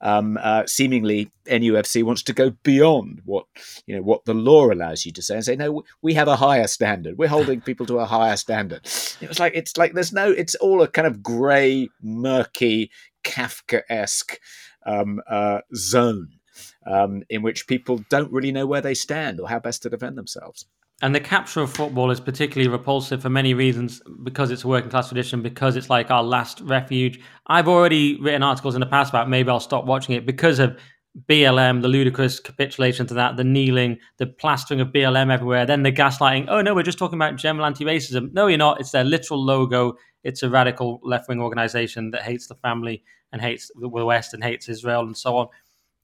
Um, uh, seemingly, N U F C wants to go beyond what you know what the law allows you to say and say, no, we have a higher standard. We're holding people to a higher standard. It was like it's like there's no. It's all a kind of grey, murky, Kafkaesque um, uh, zone um, in which people don't really know where they stand or how best to defend themselves. And the capture of football is particularly repulsive for many reasons, because it's a working class tradition, because it's like our last refuge. I've already written articles in the past about maybe I'll stop watching it because of B L M, the ludicrous capitulation to that, the kneeling, the plastering of B L M everywhere, then the gaslighting. Oh, no, we're just talking about general anti-racism. No, you're not. It's their literal logo. It's a radical left-wing organization that hates the family and hates the West and hates Israel and so on.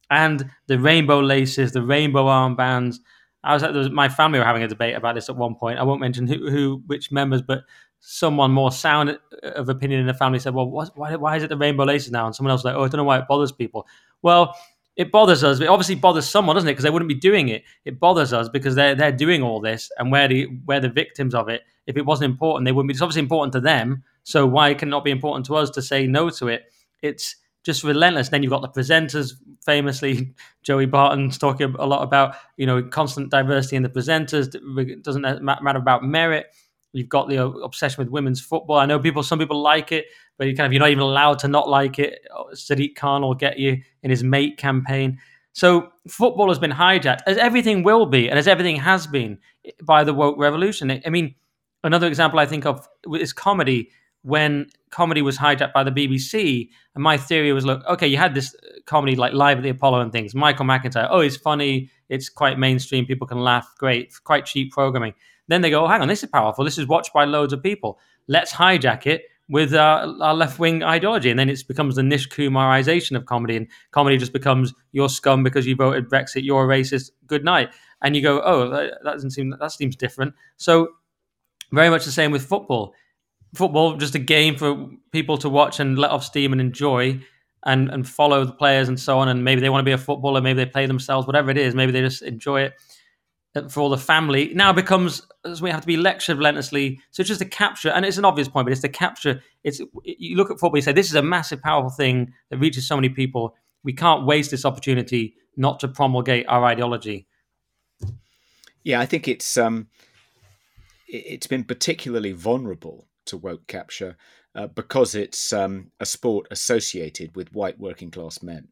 And the rainbow laces, the rainbow armbands. I was, there was my family were having a debate about this at one point. I won't mention who, who which members, but someone more sound of opinion in the family said, well, what, why, why is it the rainbow laces now? And someone else was like, oh, I don't know why it bothers people. Well, it bothers us. It obviously bothers someone, doesn't it? Because they wouldn't be doing it. It bothers us because they're they're doing all this, and we're the, we're the victims of it. If it wasn't important, they wouldn't be. It's obviously important to them, so why can it not be important to us to say no to it? It's just relentless. Then you've got the presenters, famously Joey Barton's talking a lot about, you know, constant diversity in the presenters. It doesn't matter about merit. You've got the obsession with women's football. I know people, some people like it, but you kind of, you're not even allowed to not like it. Sadiq Khan will get you in his mate campaign. So football has been hijacked, as everything will be, and as everything has been, by the woke revolution. I mean, another example I think of is comedy. When comedy was hijacked by the B B C, and my theory was, look, okay, you had this comedy like Live at the Apollo and things. Michael McIntyre, oh, he's funny. It's quite mainstream. People can laugh. Great. Quite cheap programming. Then they go, oh, hang on, this is powerful. This is watched by loads of people. Let's hijack it with uh, our left-wing ideology. And then it becomes the Nish Kumarization of comedy. And comedy just becomes, you're scum because you voted Brexit. You're a racist. Good night. And you go, oh, that doesn't seem, that seems different. So very much the same with football. Football, just a game for people to watch and let off steam and enjoy and, and follow the players and so on. And maybe they want to be a footballer. Maybe they play themselves, whatever it is. Maybe they just enjoy it. For all the family, now becomes, we have to be lectured relentlessly. So it's just a capture, and it's an obvious point, but it's the capture. It's, you look at football, you say, this is a massive, powerful thing that reaches so many people. We can't waste this opportunity not to promulgate our ideology. Yeah, I think it's um, it's been particularly vulnerable to woke capture uh, because it's um, a sport associated with white working class men,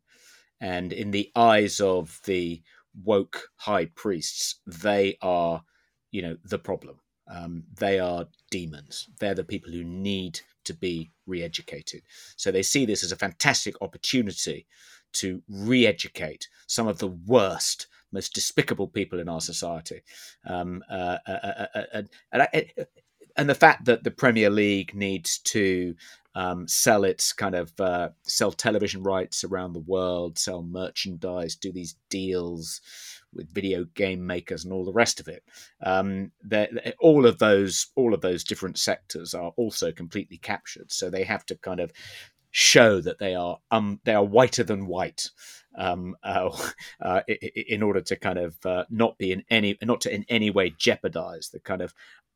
and in the eyes of the woke high priests, they are, you know, the problem. Um, they are demons. They're the people who need to be re-educated. So they see this as a fantastic opportunity to re-educate some of the worst, most despicable people in our society. Um, uh, uh, uh, uh, and, I, and the fact that the Premier League needs to Um, sell its kind of uh, sell television rights around the world, sell merchandise, do these deals with video game makers and all the rest of it. Um, all of those, all of those different sectors are also completely captured. So they have to kind of show that they are um, they are whiter than white um, uh, uh, in order to kind of uh, not be in any not to in any way jeopardize the kind of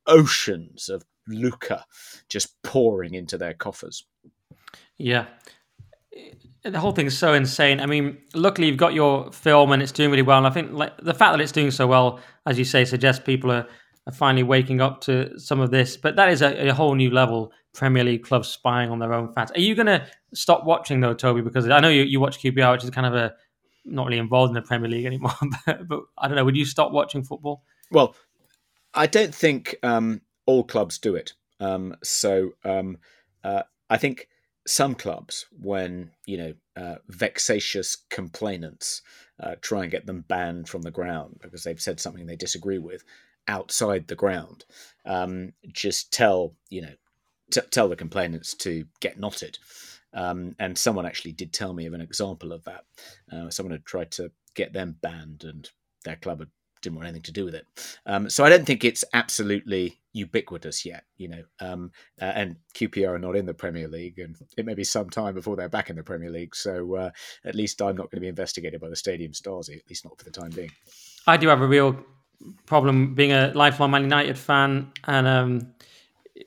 oceans of lucre just pouring into their coffers. Yeah. The whole thing's so insane. I mean, luckily you've got your film and it's doing really well. And I think like the fact that it's doing so well, as you say, suggests people are, are finally waking up to some of this. But that is a, a whole new level, Premier League clubs spying on their own fans. Are you going to stop watching though, Toby? Because I know you, you watch Q P R, which is kind of a not really involved in the Premier League anymore. But, but I don't know, would you stop watching football? Well, I don't think um, all clubs do it. Um, so um, uh, I think some clubs, when you know uh, vexatious complainants uh, try and get them banned from the ground because they've said something they disagree with outside the ground, um, just tell you know t- tell the complainants to get knotted. Um, and someone actually did tell me of an example of that. Uh, someone had tried to get them banned, and their club had didn't want anything to do with it. Um, so I don't think it's absolutely ubiquitous yet, you know, um, uh, and Q P R are not in the Premier League, and it may be some time before they're back in the Premier League. So uh, at least I'm not going to be investigated by the Stadium Stasi, at least not for the time being. I do have a real problem being a lifelong Man United fan, and um,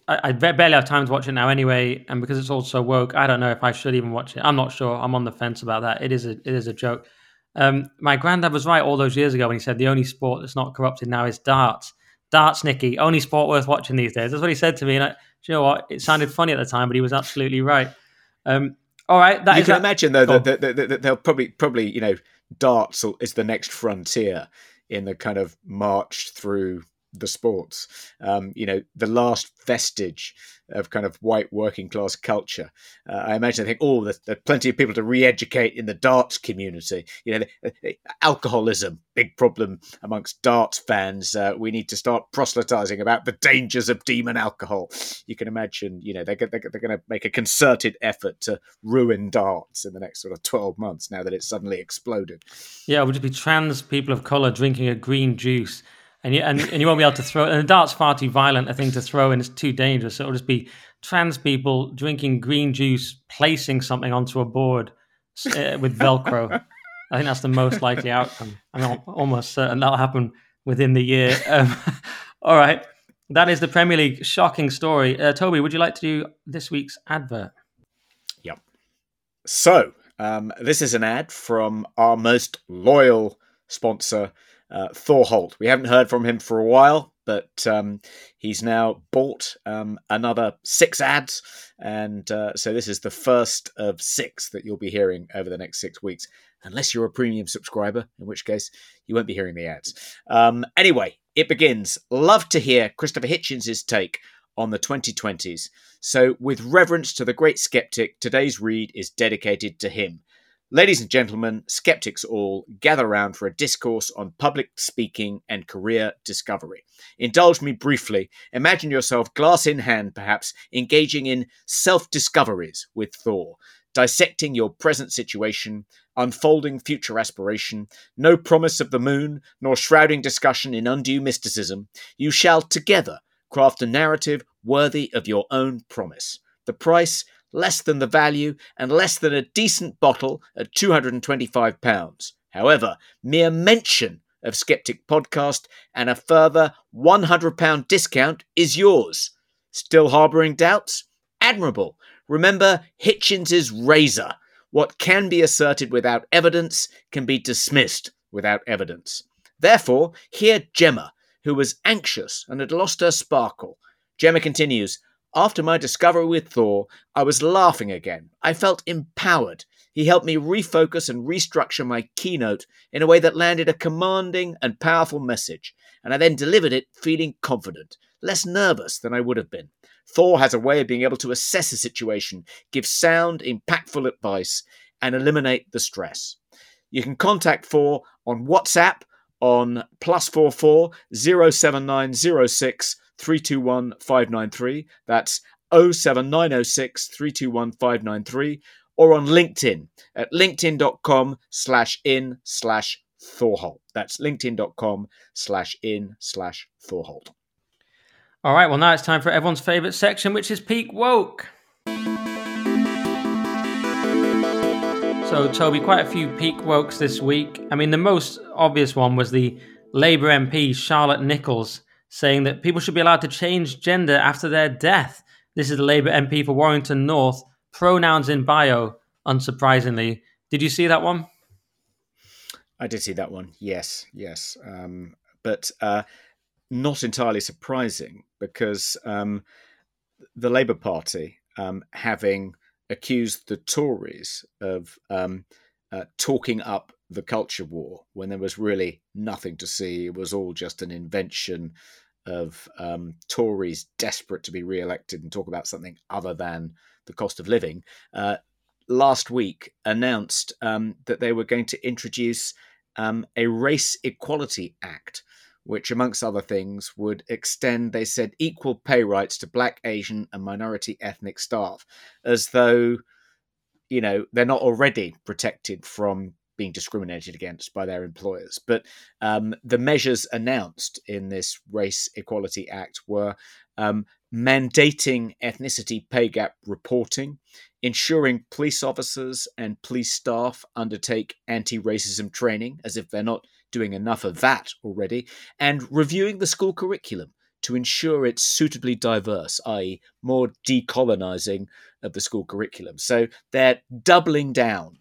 I, I barely have time to watch it now anyway. And because it's all so woke, I don't know if I should even watch it. I'm not sure. I'm on the fence about that. It is a, it is a joke. Um, my granddad was right all those years ago when he said the only sport that's not corrupted now is darts. Darts, Nicky, only sport worth watching these days. That's what he said to me. And I, do you know what? It sounded funny at the time, but he was absolutely right. Um, all right. That you is can that. Imagine, though, oh. that, that, that, that they'll probably, probably, you know, darts is the next frontier in the kind of march through the sports, um, you know, the last vestige of kind of white working class culture. Uh, I imagine they think, oh, there are plenty of people to re-educate in the darts community. You know, the, the alcoholism, big problem amongst darts fans. Uh, we need to start proselytizing about the dangers of demon alcohol. You can imagine, you know, they're, they're, they're going to make a concerted effort to ruin darts in the next sort of twelve months now that it's suddenly exploded. Yeah, it would just be trans people of colour drinking a green juice. And you, and, and you won't be able to throw, and the dart's far too violent a thing to throw in, it's too dangerous. So it'll just be trans people drinking green juice, placing something onto a board uh, with Velcro. I think that's the most likely outcome. I'm almost certain that'll happen within the year. Um, all right. That is the Premier League shocking story. Uh, Toby, would you like to do this week's advert? Yep. So um, this is an ad from our most loyal sponsor, Uh, Thorholt. We haven't heard from him for a while, but um, he's now bought um, another six ads. And uh, so this is the first of six that you'll be hearing over the next six weeks, unless you're a premium subscriber, in which case you won't be hearing the ads. Um, anyway, it begins. Love to hear Christopher Hitchens' take on the twenty twenties. So with reverence to the great skeptic, today's read is dedicated to him. Ladies and gentlemen, skeptics all, gather round for a discourse on public speaking and career discovery. Indulge me briefly. Imagine yourself, glass in hand perhaps, engaging in self-discoveries with Thor, dissecting your present situation, unfolding future aspiration, no promise of the moon, nor shrouding discussion in undue mysticism. You shall together craft a narrative worthy of your own promise. The price, less than the value, and less than a decent bottle at two hundred twenty-five pounds. However, mere mention of Skeptic Podcast and a further one hundred pounds discount is yours. Still harbouring doubts? Admirable. Remember Hitchens' razor. What can be asserted without evidence can be dismissed without evidence. Therefore, hear Gemma, who was anxious and had lost her sparkle. Gemma continues, after my discovery with Thor, I was laughing again. I felt empowered. He helped me refocus and restructure my keynote in a way that landed a commanding and powerful message, and I then delivered it feeling confident, less nervous than I would have been. Thor has a way of being able to assess a situation, give sound, impactful advice, and eliminate the stress. You can contact Thor on WhatsApp on plus four four zero seven nine zero six three two one five nine three, that's oh seven nine oh six three two one five nine three, or on LinkedIn at linkedin.com slash in slash Thorholt. That's linkedin.com slash in slash Thorholt. All right, well, now it's time for everyone's favourite section, which is Peak Woke. So, Toby, quite a few Peak Wokes this week. I mean, the most obvious one was the Labour M P Charlotte Nichols saying that people should be allowed to change gender after their death. This is the Labour M P for Warrington North. Pronouns in bio, unsurprisingly. Did you see that one? I did see that one, yes, yes. Um, but uh, not entirely surprising, because um, the Labour Party, um, having accused the Tories of um, uh, talking up the culture war when there was really nothing to see. It was all just an invention of um, Tories desperate to be re-elected and talk about something other than the cost of living. Uh, last week announced um, that they were going to introduce um, a Race Equality Act, which amongst other things would extend, they said, equal pay rights to black, Asian and minority ethnic staff, as though, you know, they're not already protected from being discriminated against by their employers. But um, the measures announced in this Race Equality Act were um, mandating ethnicity pay gap reporting, ensuring police officers and police staff undertake anti-racism training, as if they're not doing enough of that already, and reviewing the school curriculum to ensure it's suitably diverse, that is more decolonizing of the school curriculum. So they're doubling down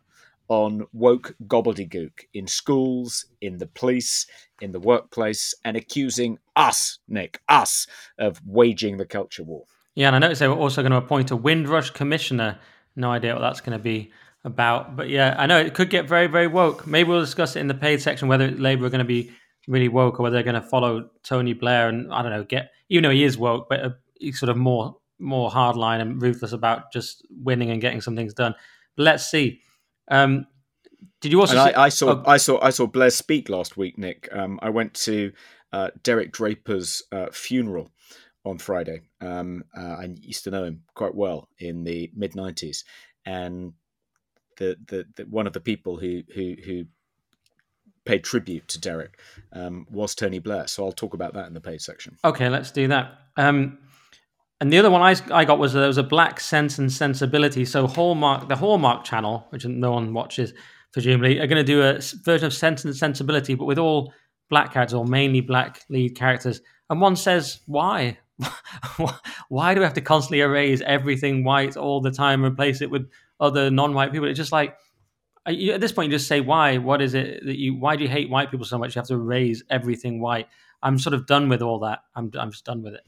on woke gobbledygook in schools, in the police, in the workplace, and accusing us, Nick, us, of waging the culture war. Yeah, and I noticed they were also going to appoint a Windrush commissioner. No idea what that's going to be about. But yeah, I know it could get very, very woke. Maybe we'll discuss it in the paid section, whether Labour are going to be really woke, or whether they're going to follow Tony Blair and, I don't know, get, even though he is woke, but he's sort of more more hardline and ruthless about just winning and getting some things done. But let's see. Um, did you also? And see- I, I saw oh. I saw I saw Blair speak last week, Nick. Um, I went to uh, Derek Draper's uh, funeral on Friday. Um, uh, I used to know him quite well in the mid nineties, and the, the the one of the people who who who. paid tribute to Derek um, was Tony Blair. So I'll talk about that in the paid section. Okay, let's do that. Um, and the other one I, I got was uh, there was a black Sense and Sensibility. So Hallmark, the Hallmark channel, which no one watches, presumably, are going to do a version of Sense and Sensibility, but with all black characters, or mainly black lead characters. And one says, why? Why do we have to constantly erase everything white all the time, replace it with other non-white people? It's just like, at this point, you just say, why? What is it that you, why do you hate white people so much? You have to erase everything white. I'm sort of done with all that. I'm I'm just done with it.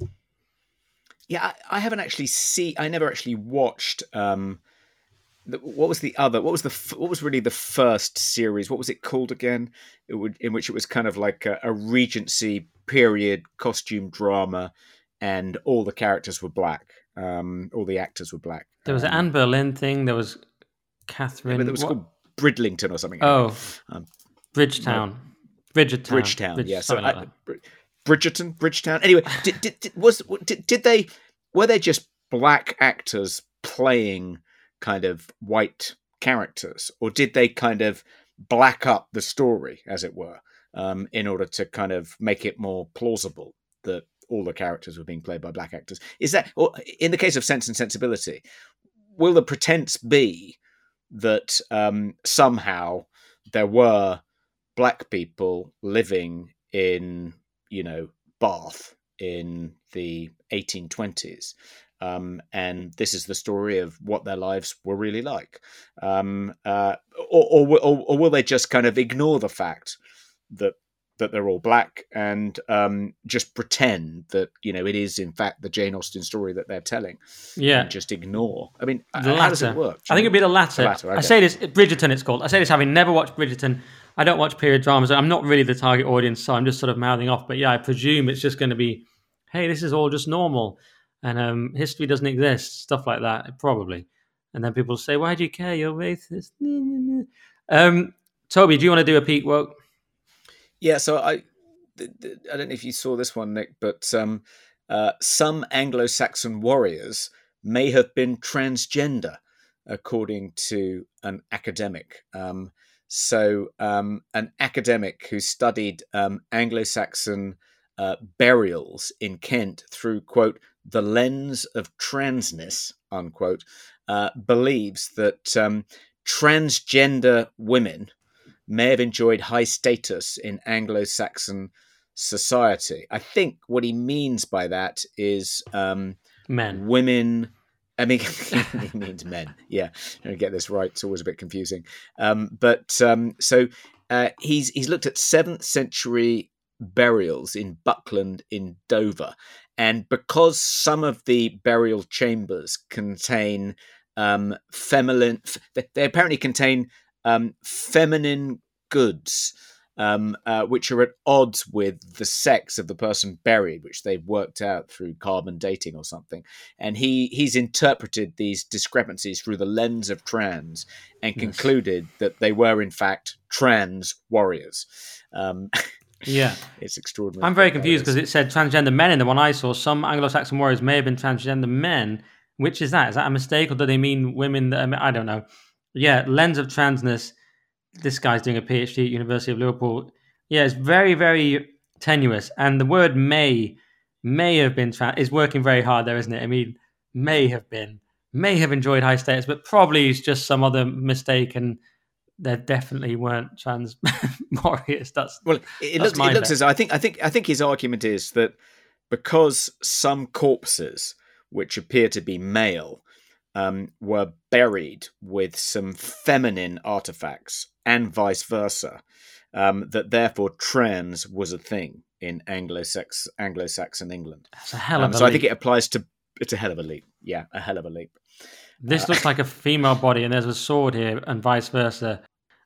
Yeah, I, I haven't actually seen, I never actually watched, um, the, what was the other, what was the, what was really the first series? What was it called again? It would, in which it was kind of like a, a Regency period costume drama and all the characters were black. Um, all the actors were black. There was um, an Anne Boleyn thing. There was Catherine. Yeah, but there was what? called Bridlington or something. Oh, um, Bridgetown. No, Bridgerton. Bridgetown, Bridge, yeah. So I, like Bridgerton, Bridgetown. Anyway, did, did, did, was, did, did they, were they just black actors playing kind of white characters, or did they kind of black up the story, as it were, um, in order to kind of make it more plausible that all the characters were being played by black actors? Is that, or in the case of Sense and Sensibility, will the pretense be that um, somehow there were black people living in, you know, Bath in the eighteen twenties. Um, and this is the story of what their lives were really like. Um, uh, or, or, or, or will they just kind of ignore the fact that that they're all black and um, just pretend that, you know, it is, in fact, the Jane Austen story that they're telling. Yeah. And just ignore. I mean, the how latter. does it work? I think it'd be the latter. The latter I, I say this, Bridgerton it's called. I say this having never watched Bridgerton. I don't watch period dramas. I'm not really the target audience, so I'm just sort of mouthing off. But yeah, I presume it's just going to be, hey, this is all just normal. And um, history doesn't exist, stuff like that, probably. And then people say, why do you care? You're racist. Um, Toby, do you want to do a peak woke? Yeah, so I, I don't know if you saw this one, Nick, but um, uh, some Anglo-Saxon warriors may have been transgender, according to an academic. Um, so um, an academic who studied um, Anglo-Saxon uh, burials in Kent through, quote, the lens of transness, unquote, uh, believes that um, transgender women may have enjoyed high status in Anglo-Saxon society. I think what he means by that is um, men, women. I mean, he means men. Yeah, don't get this right. It's always a bit confusing. Um, but um, so uh, he's he's looked at seventh century burials in Buckland in Dover, and because some of the burial chambers contain um, feminine, they, they apparently contain. Um, feminine goods, um, uh, which are at odds with the sex of the person buried, which they've worked out through carbon dating or something. And he he's interpreted these discrepancies through the lens of trans and yes. concluded that they were, in fact, trans warriors. Um, yeah. It's extraordinary. I'm very confused because it said transgender men in the one I saw. Some Anglo-Saxon warriors may have been transgender men. Which is that? Is that a mistake, or do they mean women that are men? I don't know. Yeah, lens of transness. This guy's doing a PhD at University of Liverpool. Yeah, it's very, very tenuous. And the word may, may have been, trans- is working very hard there, isn't it? I mean, may have been, may have enjoyed high status, but probably it's just some other mistake and there definitely weren't trans warriors. That's well, it that's looks, my it looks as I think, I think, I think his argument is that because some corpses, which appear to be male, Um, were buried with some feminine artifacts and vice versa, um, that therefore trans was a thing in Anglo-Sax- Anglo-Saxon England. That's a hell of um, a so leap. I think it applies to, it's a hell of a leap. Yeah, a hell of a leap. This uh, looks like a female body and there's a sword here and vice versa.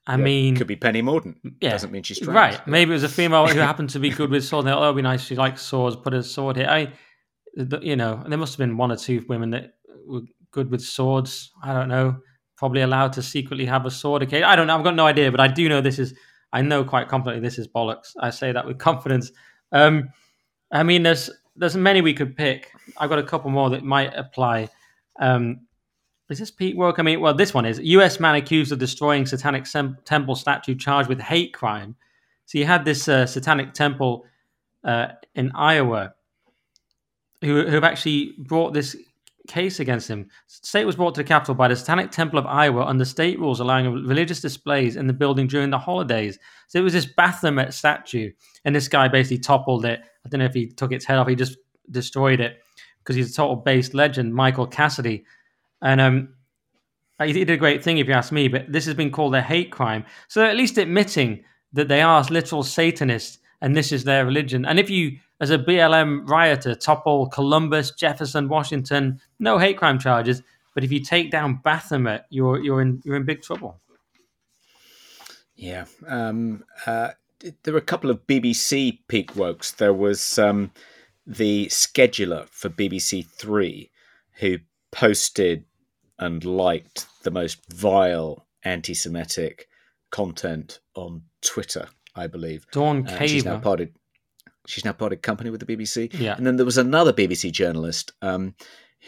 I yeah, mean... Could be Penny Mordaunt. Yeah. Doesn't mean she's trans. Right. Maybe it was a female who happened to be good with swords. Thought, oh, that would be nice. She likes swords. Put a sword here. I, you know, there must have been one or two women that were good with swords. I don't know. Probably allowed to secretly have a sword. Okay. I don't know. I've got no idea. But I do know this is... I know quite confidently this is bollocks. I say that with confidence. Um, I mean, there's there's many we could pick. I've got a couple more that might apply. Um Is this Pete Woke? I mean, well, this one is. U S man accused of destroying satanic sem- temple statue charged with hate crime. So you had this uh, satanic temple uh, in Iowa who, who have actually brought this case against him. State was brought to the Capitol by the Satanic Temple of Iowa under state rules allowing religious displays in the building during the holidays. So it was this Baphomet statue, and this guy basically toppled it. I don't know if he took its head off. He just destroyed it because he's a total based legend, Michael Cassidy. And um, he did a great thing, if you ask me, but this has been called a hate crime. So at least admitting that they are literal Satanists and this is their religion. And if you, as a B L M rioter, topple Columbus, Jefferson, Washington, no hate crime charges. But if you take down Baphomet, you're you're in you're in big trouble. Yeah, um, uh, there were a couple of B B C peak wokes. There was um, the scheduler for B B C Three who posted and liked the most vile anti-Semitic content on Twitter, I believe. Dawn Caver. Uh, she's now parted. She's now parted company with the B B C. Yeah. And then there was another B B C journalist um,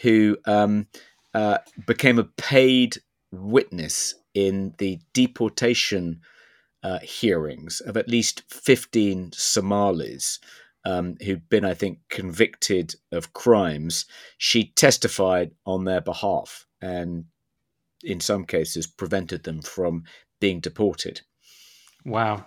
who um, uh, became a paid witness in the deportation uh, hearings of at least fifteen Somalis um, who'd been, I think, convicted of crimes. She testified on their behalf and in some cases prevented them from being deported. Wow.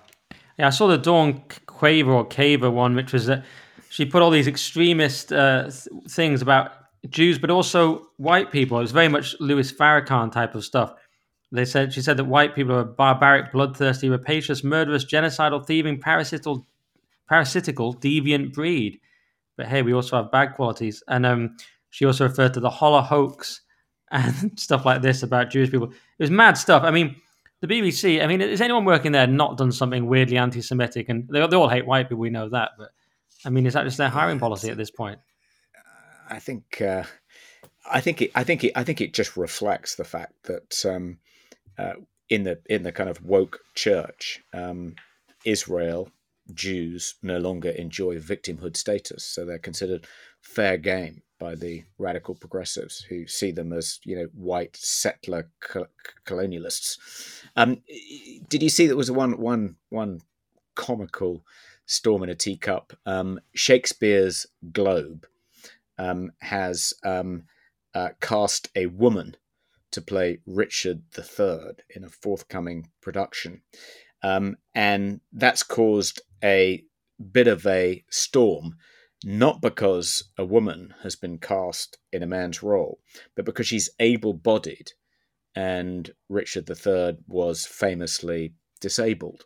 Yeah, I saw the Dawn Quaver or Caver one, which was that she put all these extremist uh, th- things about Jews, but also white people. It was very much Louis Farrakhan type of stuff. They said she said that white people are barbaric, bloodthirsty, rapacious, murderous, genocidal, thieving, parasitical, parasitical, deviant breed. But hey, we also have bad qualities. And um, she also referred to the Holla hoax and stuff like this about Jewish people. It was mad stuff. I mean, the B B C, I mean, has anyone working there not done something weirdly anti-Semitic? And they, they all hate white people, we know that. But, I mean, is that just their hiring policy at this point? I think uh, I think it, I think it, I think it just reflects the fact that um, uh, in the in the kind of woke church, um, Israel, Jews no longer enjoy victimhood status. So they're considered fair game by the radical progressives who see them as, you know, white settler co- colonialists. Um, did you see that was one one one comical storm in a teacup? Um, Shakespeare's Globe um, has um, uh, cast a woman to play Richard the Third in a forthcoming production, um, and that's caused a bit of a storm. Not because a woman has been cast in a man's role, but because she's able-bodied and Richard the Third was famously disabled.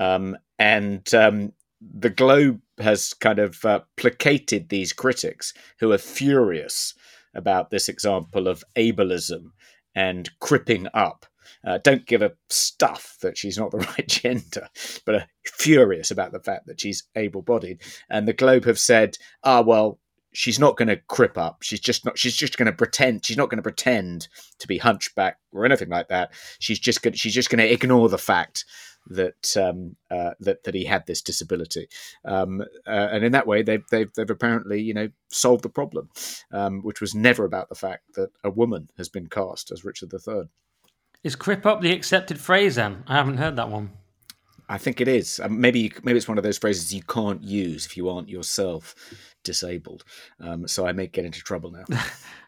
Um, and um, the Globe has kind of uh, placated these critics who are furious about this example of ableism and cripping up. Uh, don't give a stuff that she's not the right gender, but are furious about the fact that she's able-bodied. And the Globe have said, ah, well, she's not going to crip up. She's just not. She's just going to pretend. She's not going to pretend to be hunchback or anything like that. She's just going. She's just going to ignore the fact that um, uh, that that he had this disability. Um, uh, and in that way, they've they've they've apparently, you know, solved the problem, um, which was never about the fact that a woman has been cast as Richard the Third. Is "crip up" the accepted phrase then? I haven't heard that one. I think it is. Um, maybe maybe it's one of those phrases you can't use if you aren't yourself disabled. Um, so I may get into trouble now.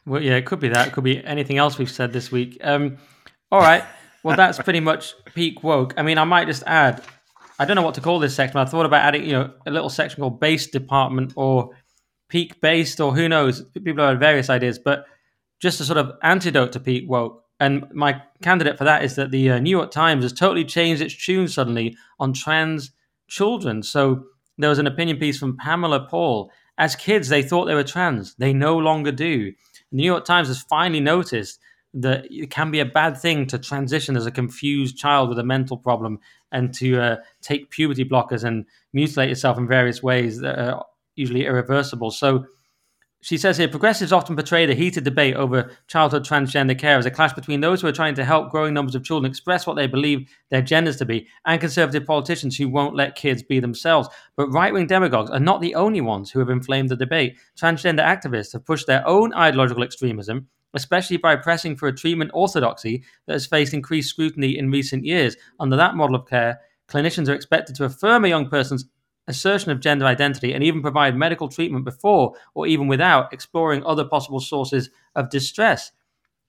Well, yeah, it could be that. It could be anything else we've said this week. Um, all right. Well, that's pretty much peak woke. I mean, I might just add, I don't know what to call this section. I thought about adding, you know, a little section called base department or peak based or who knows. People have various ideas, but just a sort of antidote to peak woke. And my candidate for that is that the uh, New York Times has totally changed its tune suddenly on trans children. So there was an opinion piece from Pamela Paul. As kids, they thought they were trans. They no longer do. The New York Times has finally noticed that it can be a bad thing to transition as a confused child with a mental problem and to uh, take puberty blockers and mutilate yourself in various ways that are usually irreversible. So she says here, progressives often portray the heated debate over childhood transgender care as a clash between those who are trying to help growing numbers of children express what they believe their genders to be and conservative politicians who won't let kids be themselves. But right-wing demagogues are not the only ones who have inflamed the debate. Transgender activists have pushed their own ideological extremism, especially by pressing for a treatment orthodoxy that has faced increased scrutiny in recent years. Under that model of care, clinicians are expected to affirm a young person's assertion of gender identity and even provide medical treatment before or even without exploring other possible sources of distress.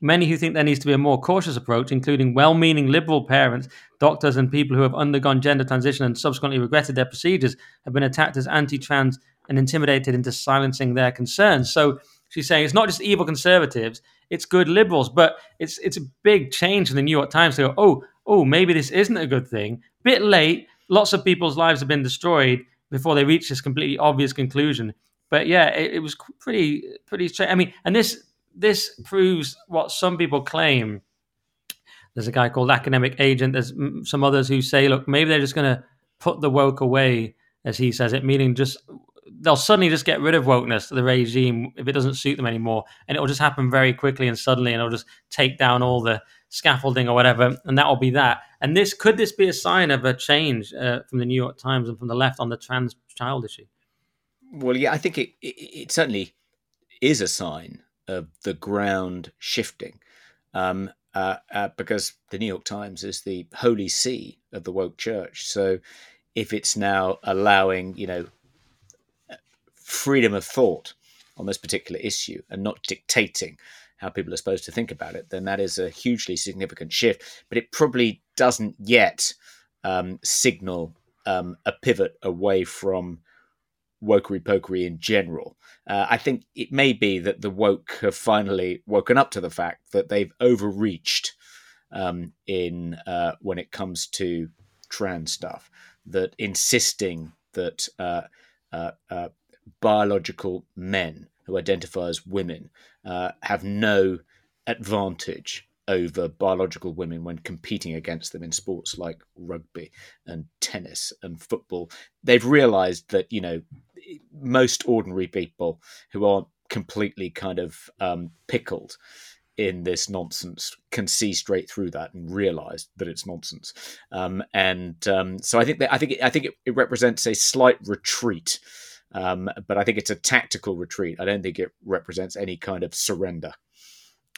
Many who think there needs to be a more cautious approach, including well-meaning liberal parents, doctors, and people who have undergone gender transition and subsequently regretted their procedures, have been attacked as anti-trans and intimidated into silencing their concerns. So she's saying it's not just evil conservatives, it's good liberals, but it's it's a big change in the New York Times to go, oh, oh, maybe this isn't a good thing. Bit late, lots of people's lives have been destroyed before they reach this completely obvious conclusion. But yeah, it, it was pretty, pretty strange. I mean, and this this proves what some people claim. There's a guy called Academic Agent. There's some others who say, look, maybe they're just going to put the woke away, as he says it, meaning just... they'll suddenly just get rid of wokeness, the regime, if it doesn't suit them anymore. And it'll just happen very quickly and suddenly, and it'll just take down all the scaffolding or whatever. And that'll be that. And this, could this be a sign of a change uh, from the New York Times and from the left on the trans child issue? Well, yeah, I think it, it, it certainly is a sign of the ground shifting um, uh, uh, because the New York Times is the holy see of the woke church. So if it's now allowing, you know, freedom of thought on this particular issue and not dictating how people are supposed to think about it, then that is a hugely significant shift. But it probably doesn't yet um, signal um, a pivot away from wokery-pokery in general. Uh, I think it may be that the woke have finally woken up to the fact that they've overreached um, in uh, when it comes to trans stuff, that insisting that uh, uh, uh, biological men who identify as women uh, have no advantage over biological women when competing against them in sports like rugby and tennis and football. They've realized that, you know, most ordinary people who aren't completely kind of um, pickled in this nonsense can see straight through that and realize that it's nonsense. Um, and um, so I think that I think it, I think it, it represents a slight retreat. Um, but I think it's a tactical retreat. I don't think it represents any kind of surrender.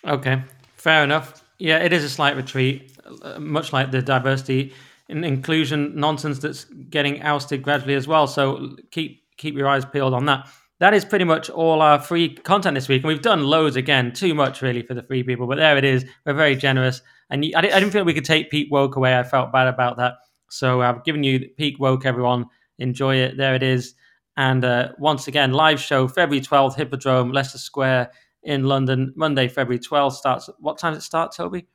Okay, fair enough. Yeah, it is a slight retreat, uh, much like the diversity and inclusion nonsense that's getting ousted gradually as well. So keep keep your eyes peeled on that. That is pretty much all our free content this week. And we've done loads again, too much really for the free people. But there it is. We're very generous. And I didn't feel we could take peak woke away. I felt bad about that. So I've given you peak woke, everyone. Enjoy it. There it is. And uh, once again, live show, February twelfth, Hippodrome, Leicester Square in London. Monday, February twelfth starts. What time does it start, Toby?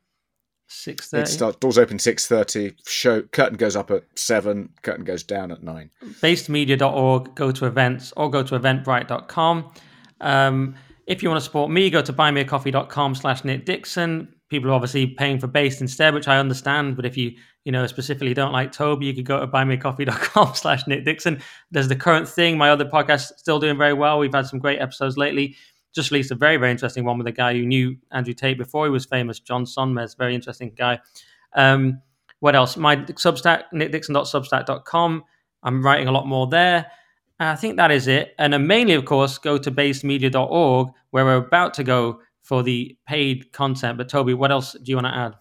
six thirty? It starts, doors open six thirty. Show, curtain goes up at seven. Curtain goes down at nine. based media dot org, go to events or go to eventbrite dot com. Um, if you want to support me, go to buymeacoffee.com slash Nick Dixon. People are obviously paying for Based instead, which I understand. But if you, you know, specifically don't like Toby, you could go to buymeacoffee.com slash Nick Dixon. There's The Current Thing. My other podcast still doing very well. We've had some great episodes lately. Just released a very, very interesting one with a guy who knew Andrew Tate before he was famous, John Sonmez, very interesting guy. Um, what else? My Substack, nick dixon dot substack dot com. I'm writing a lot more there. I think that is it. And then mainly, of course, go to based media dot org, where we're about to go for the paid content. But Toby, what else do you want to add?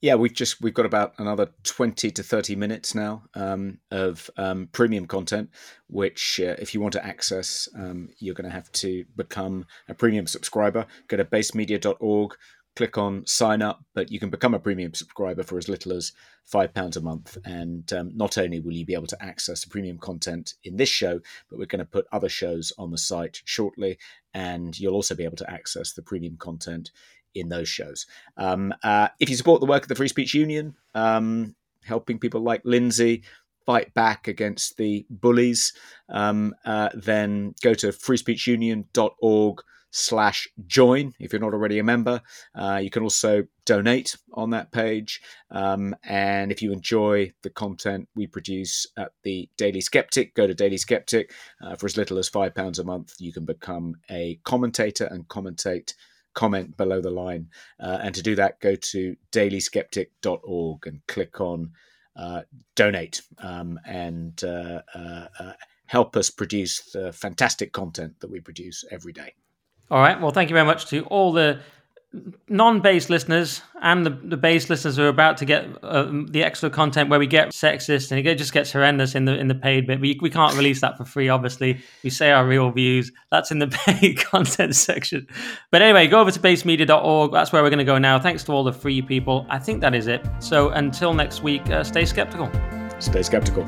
Yeah, we've just we've got about another twenty to thirty minutes now um, of um, premium content, which uh, if you want to access, um, you're going to have to become a premium subscriber. Go to based media dot org, click on sign up, but you can become a premium subscriber for as little as five pounds a month. And um, not only will you be able to access the premium content in this show, but we're going to put other shows on the site shortly. And you'll also be able to access the premium content in those shows. Um, uh, if you support the work of the Free Speech Union, um, helping people like Lindsay fight back against the bullies, um, uh, then go to freespeechunion.org slash join if you're not already a member. Uh, you can also donate on that page. Um, and if you enjoy the content we produce at the Daily Skeptic, go to Daily Skeptic. Uh, for as little as five pounds a month, you can become a commentator and commentate comment below the line. Uh, and to do that, go to daily skeptic dot org and click on uh, donate um, and uh, uh, uh, help us produce the fantastic content that we produce every day. All right. Well, thank you very much to all the non-based listeners and the, the based listeners who are about to get uh, the extra content where we get sexist and it just gets horrendous in the in the paid bit. We, we can't release that for free, obviously. We say our real views. That's in the paid content section. But anyway, go over to base media dot org. That's where we're going to go now. Thanks to all the free people. I think that is it. So until next week, uh, stay skeptical. Stay skeptical.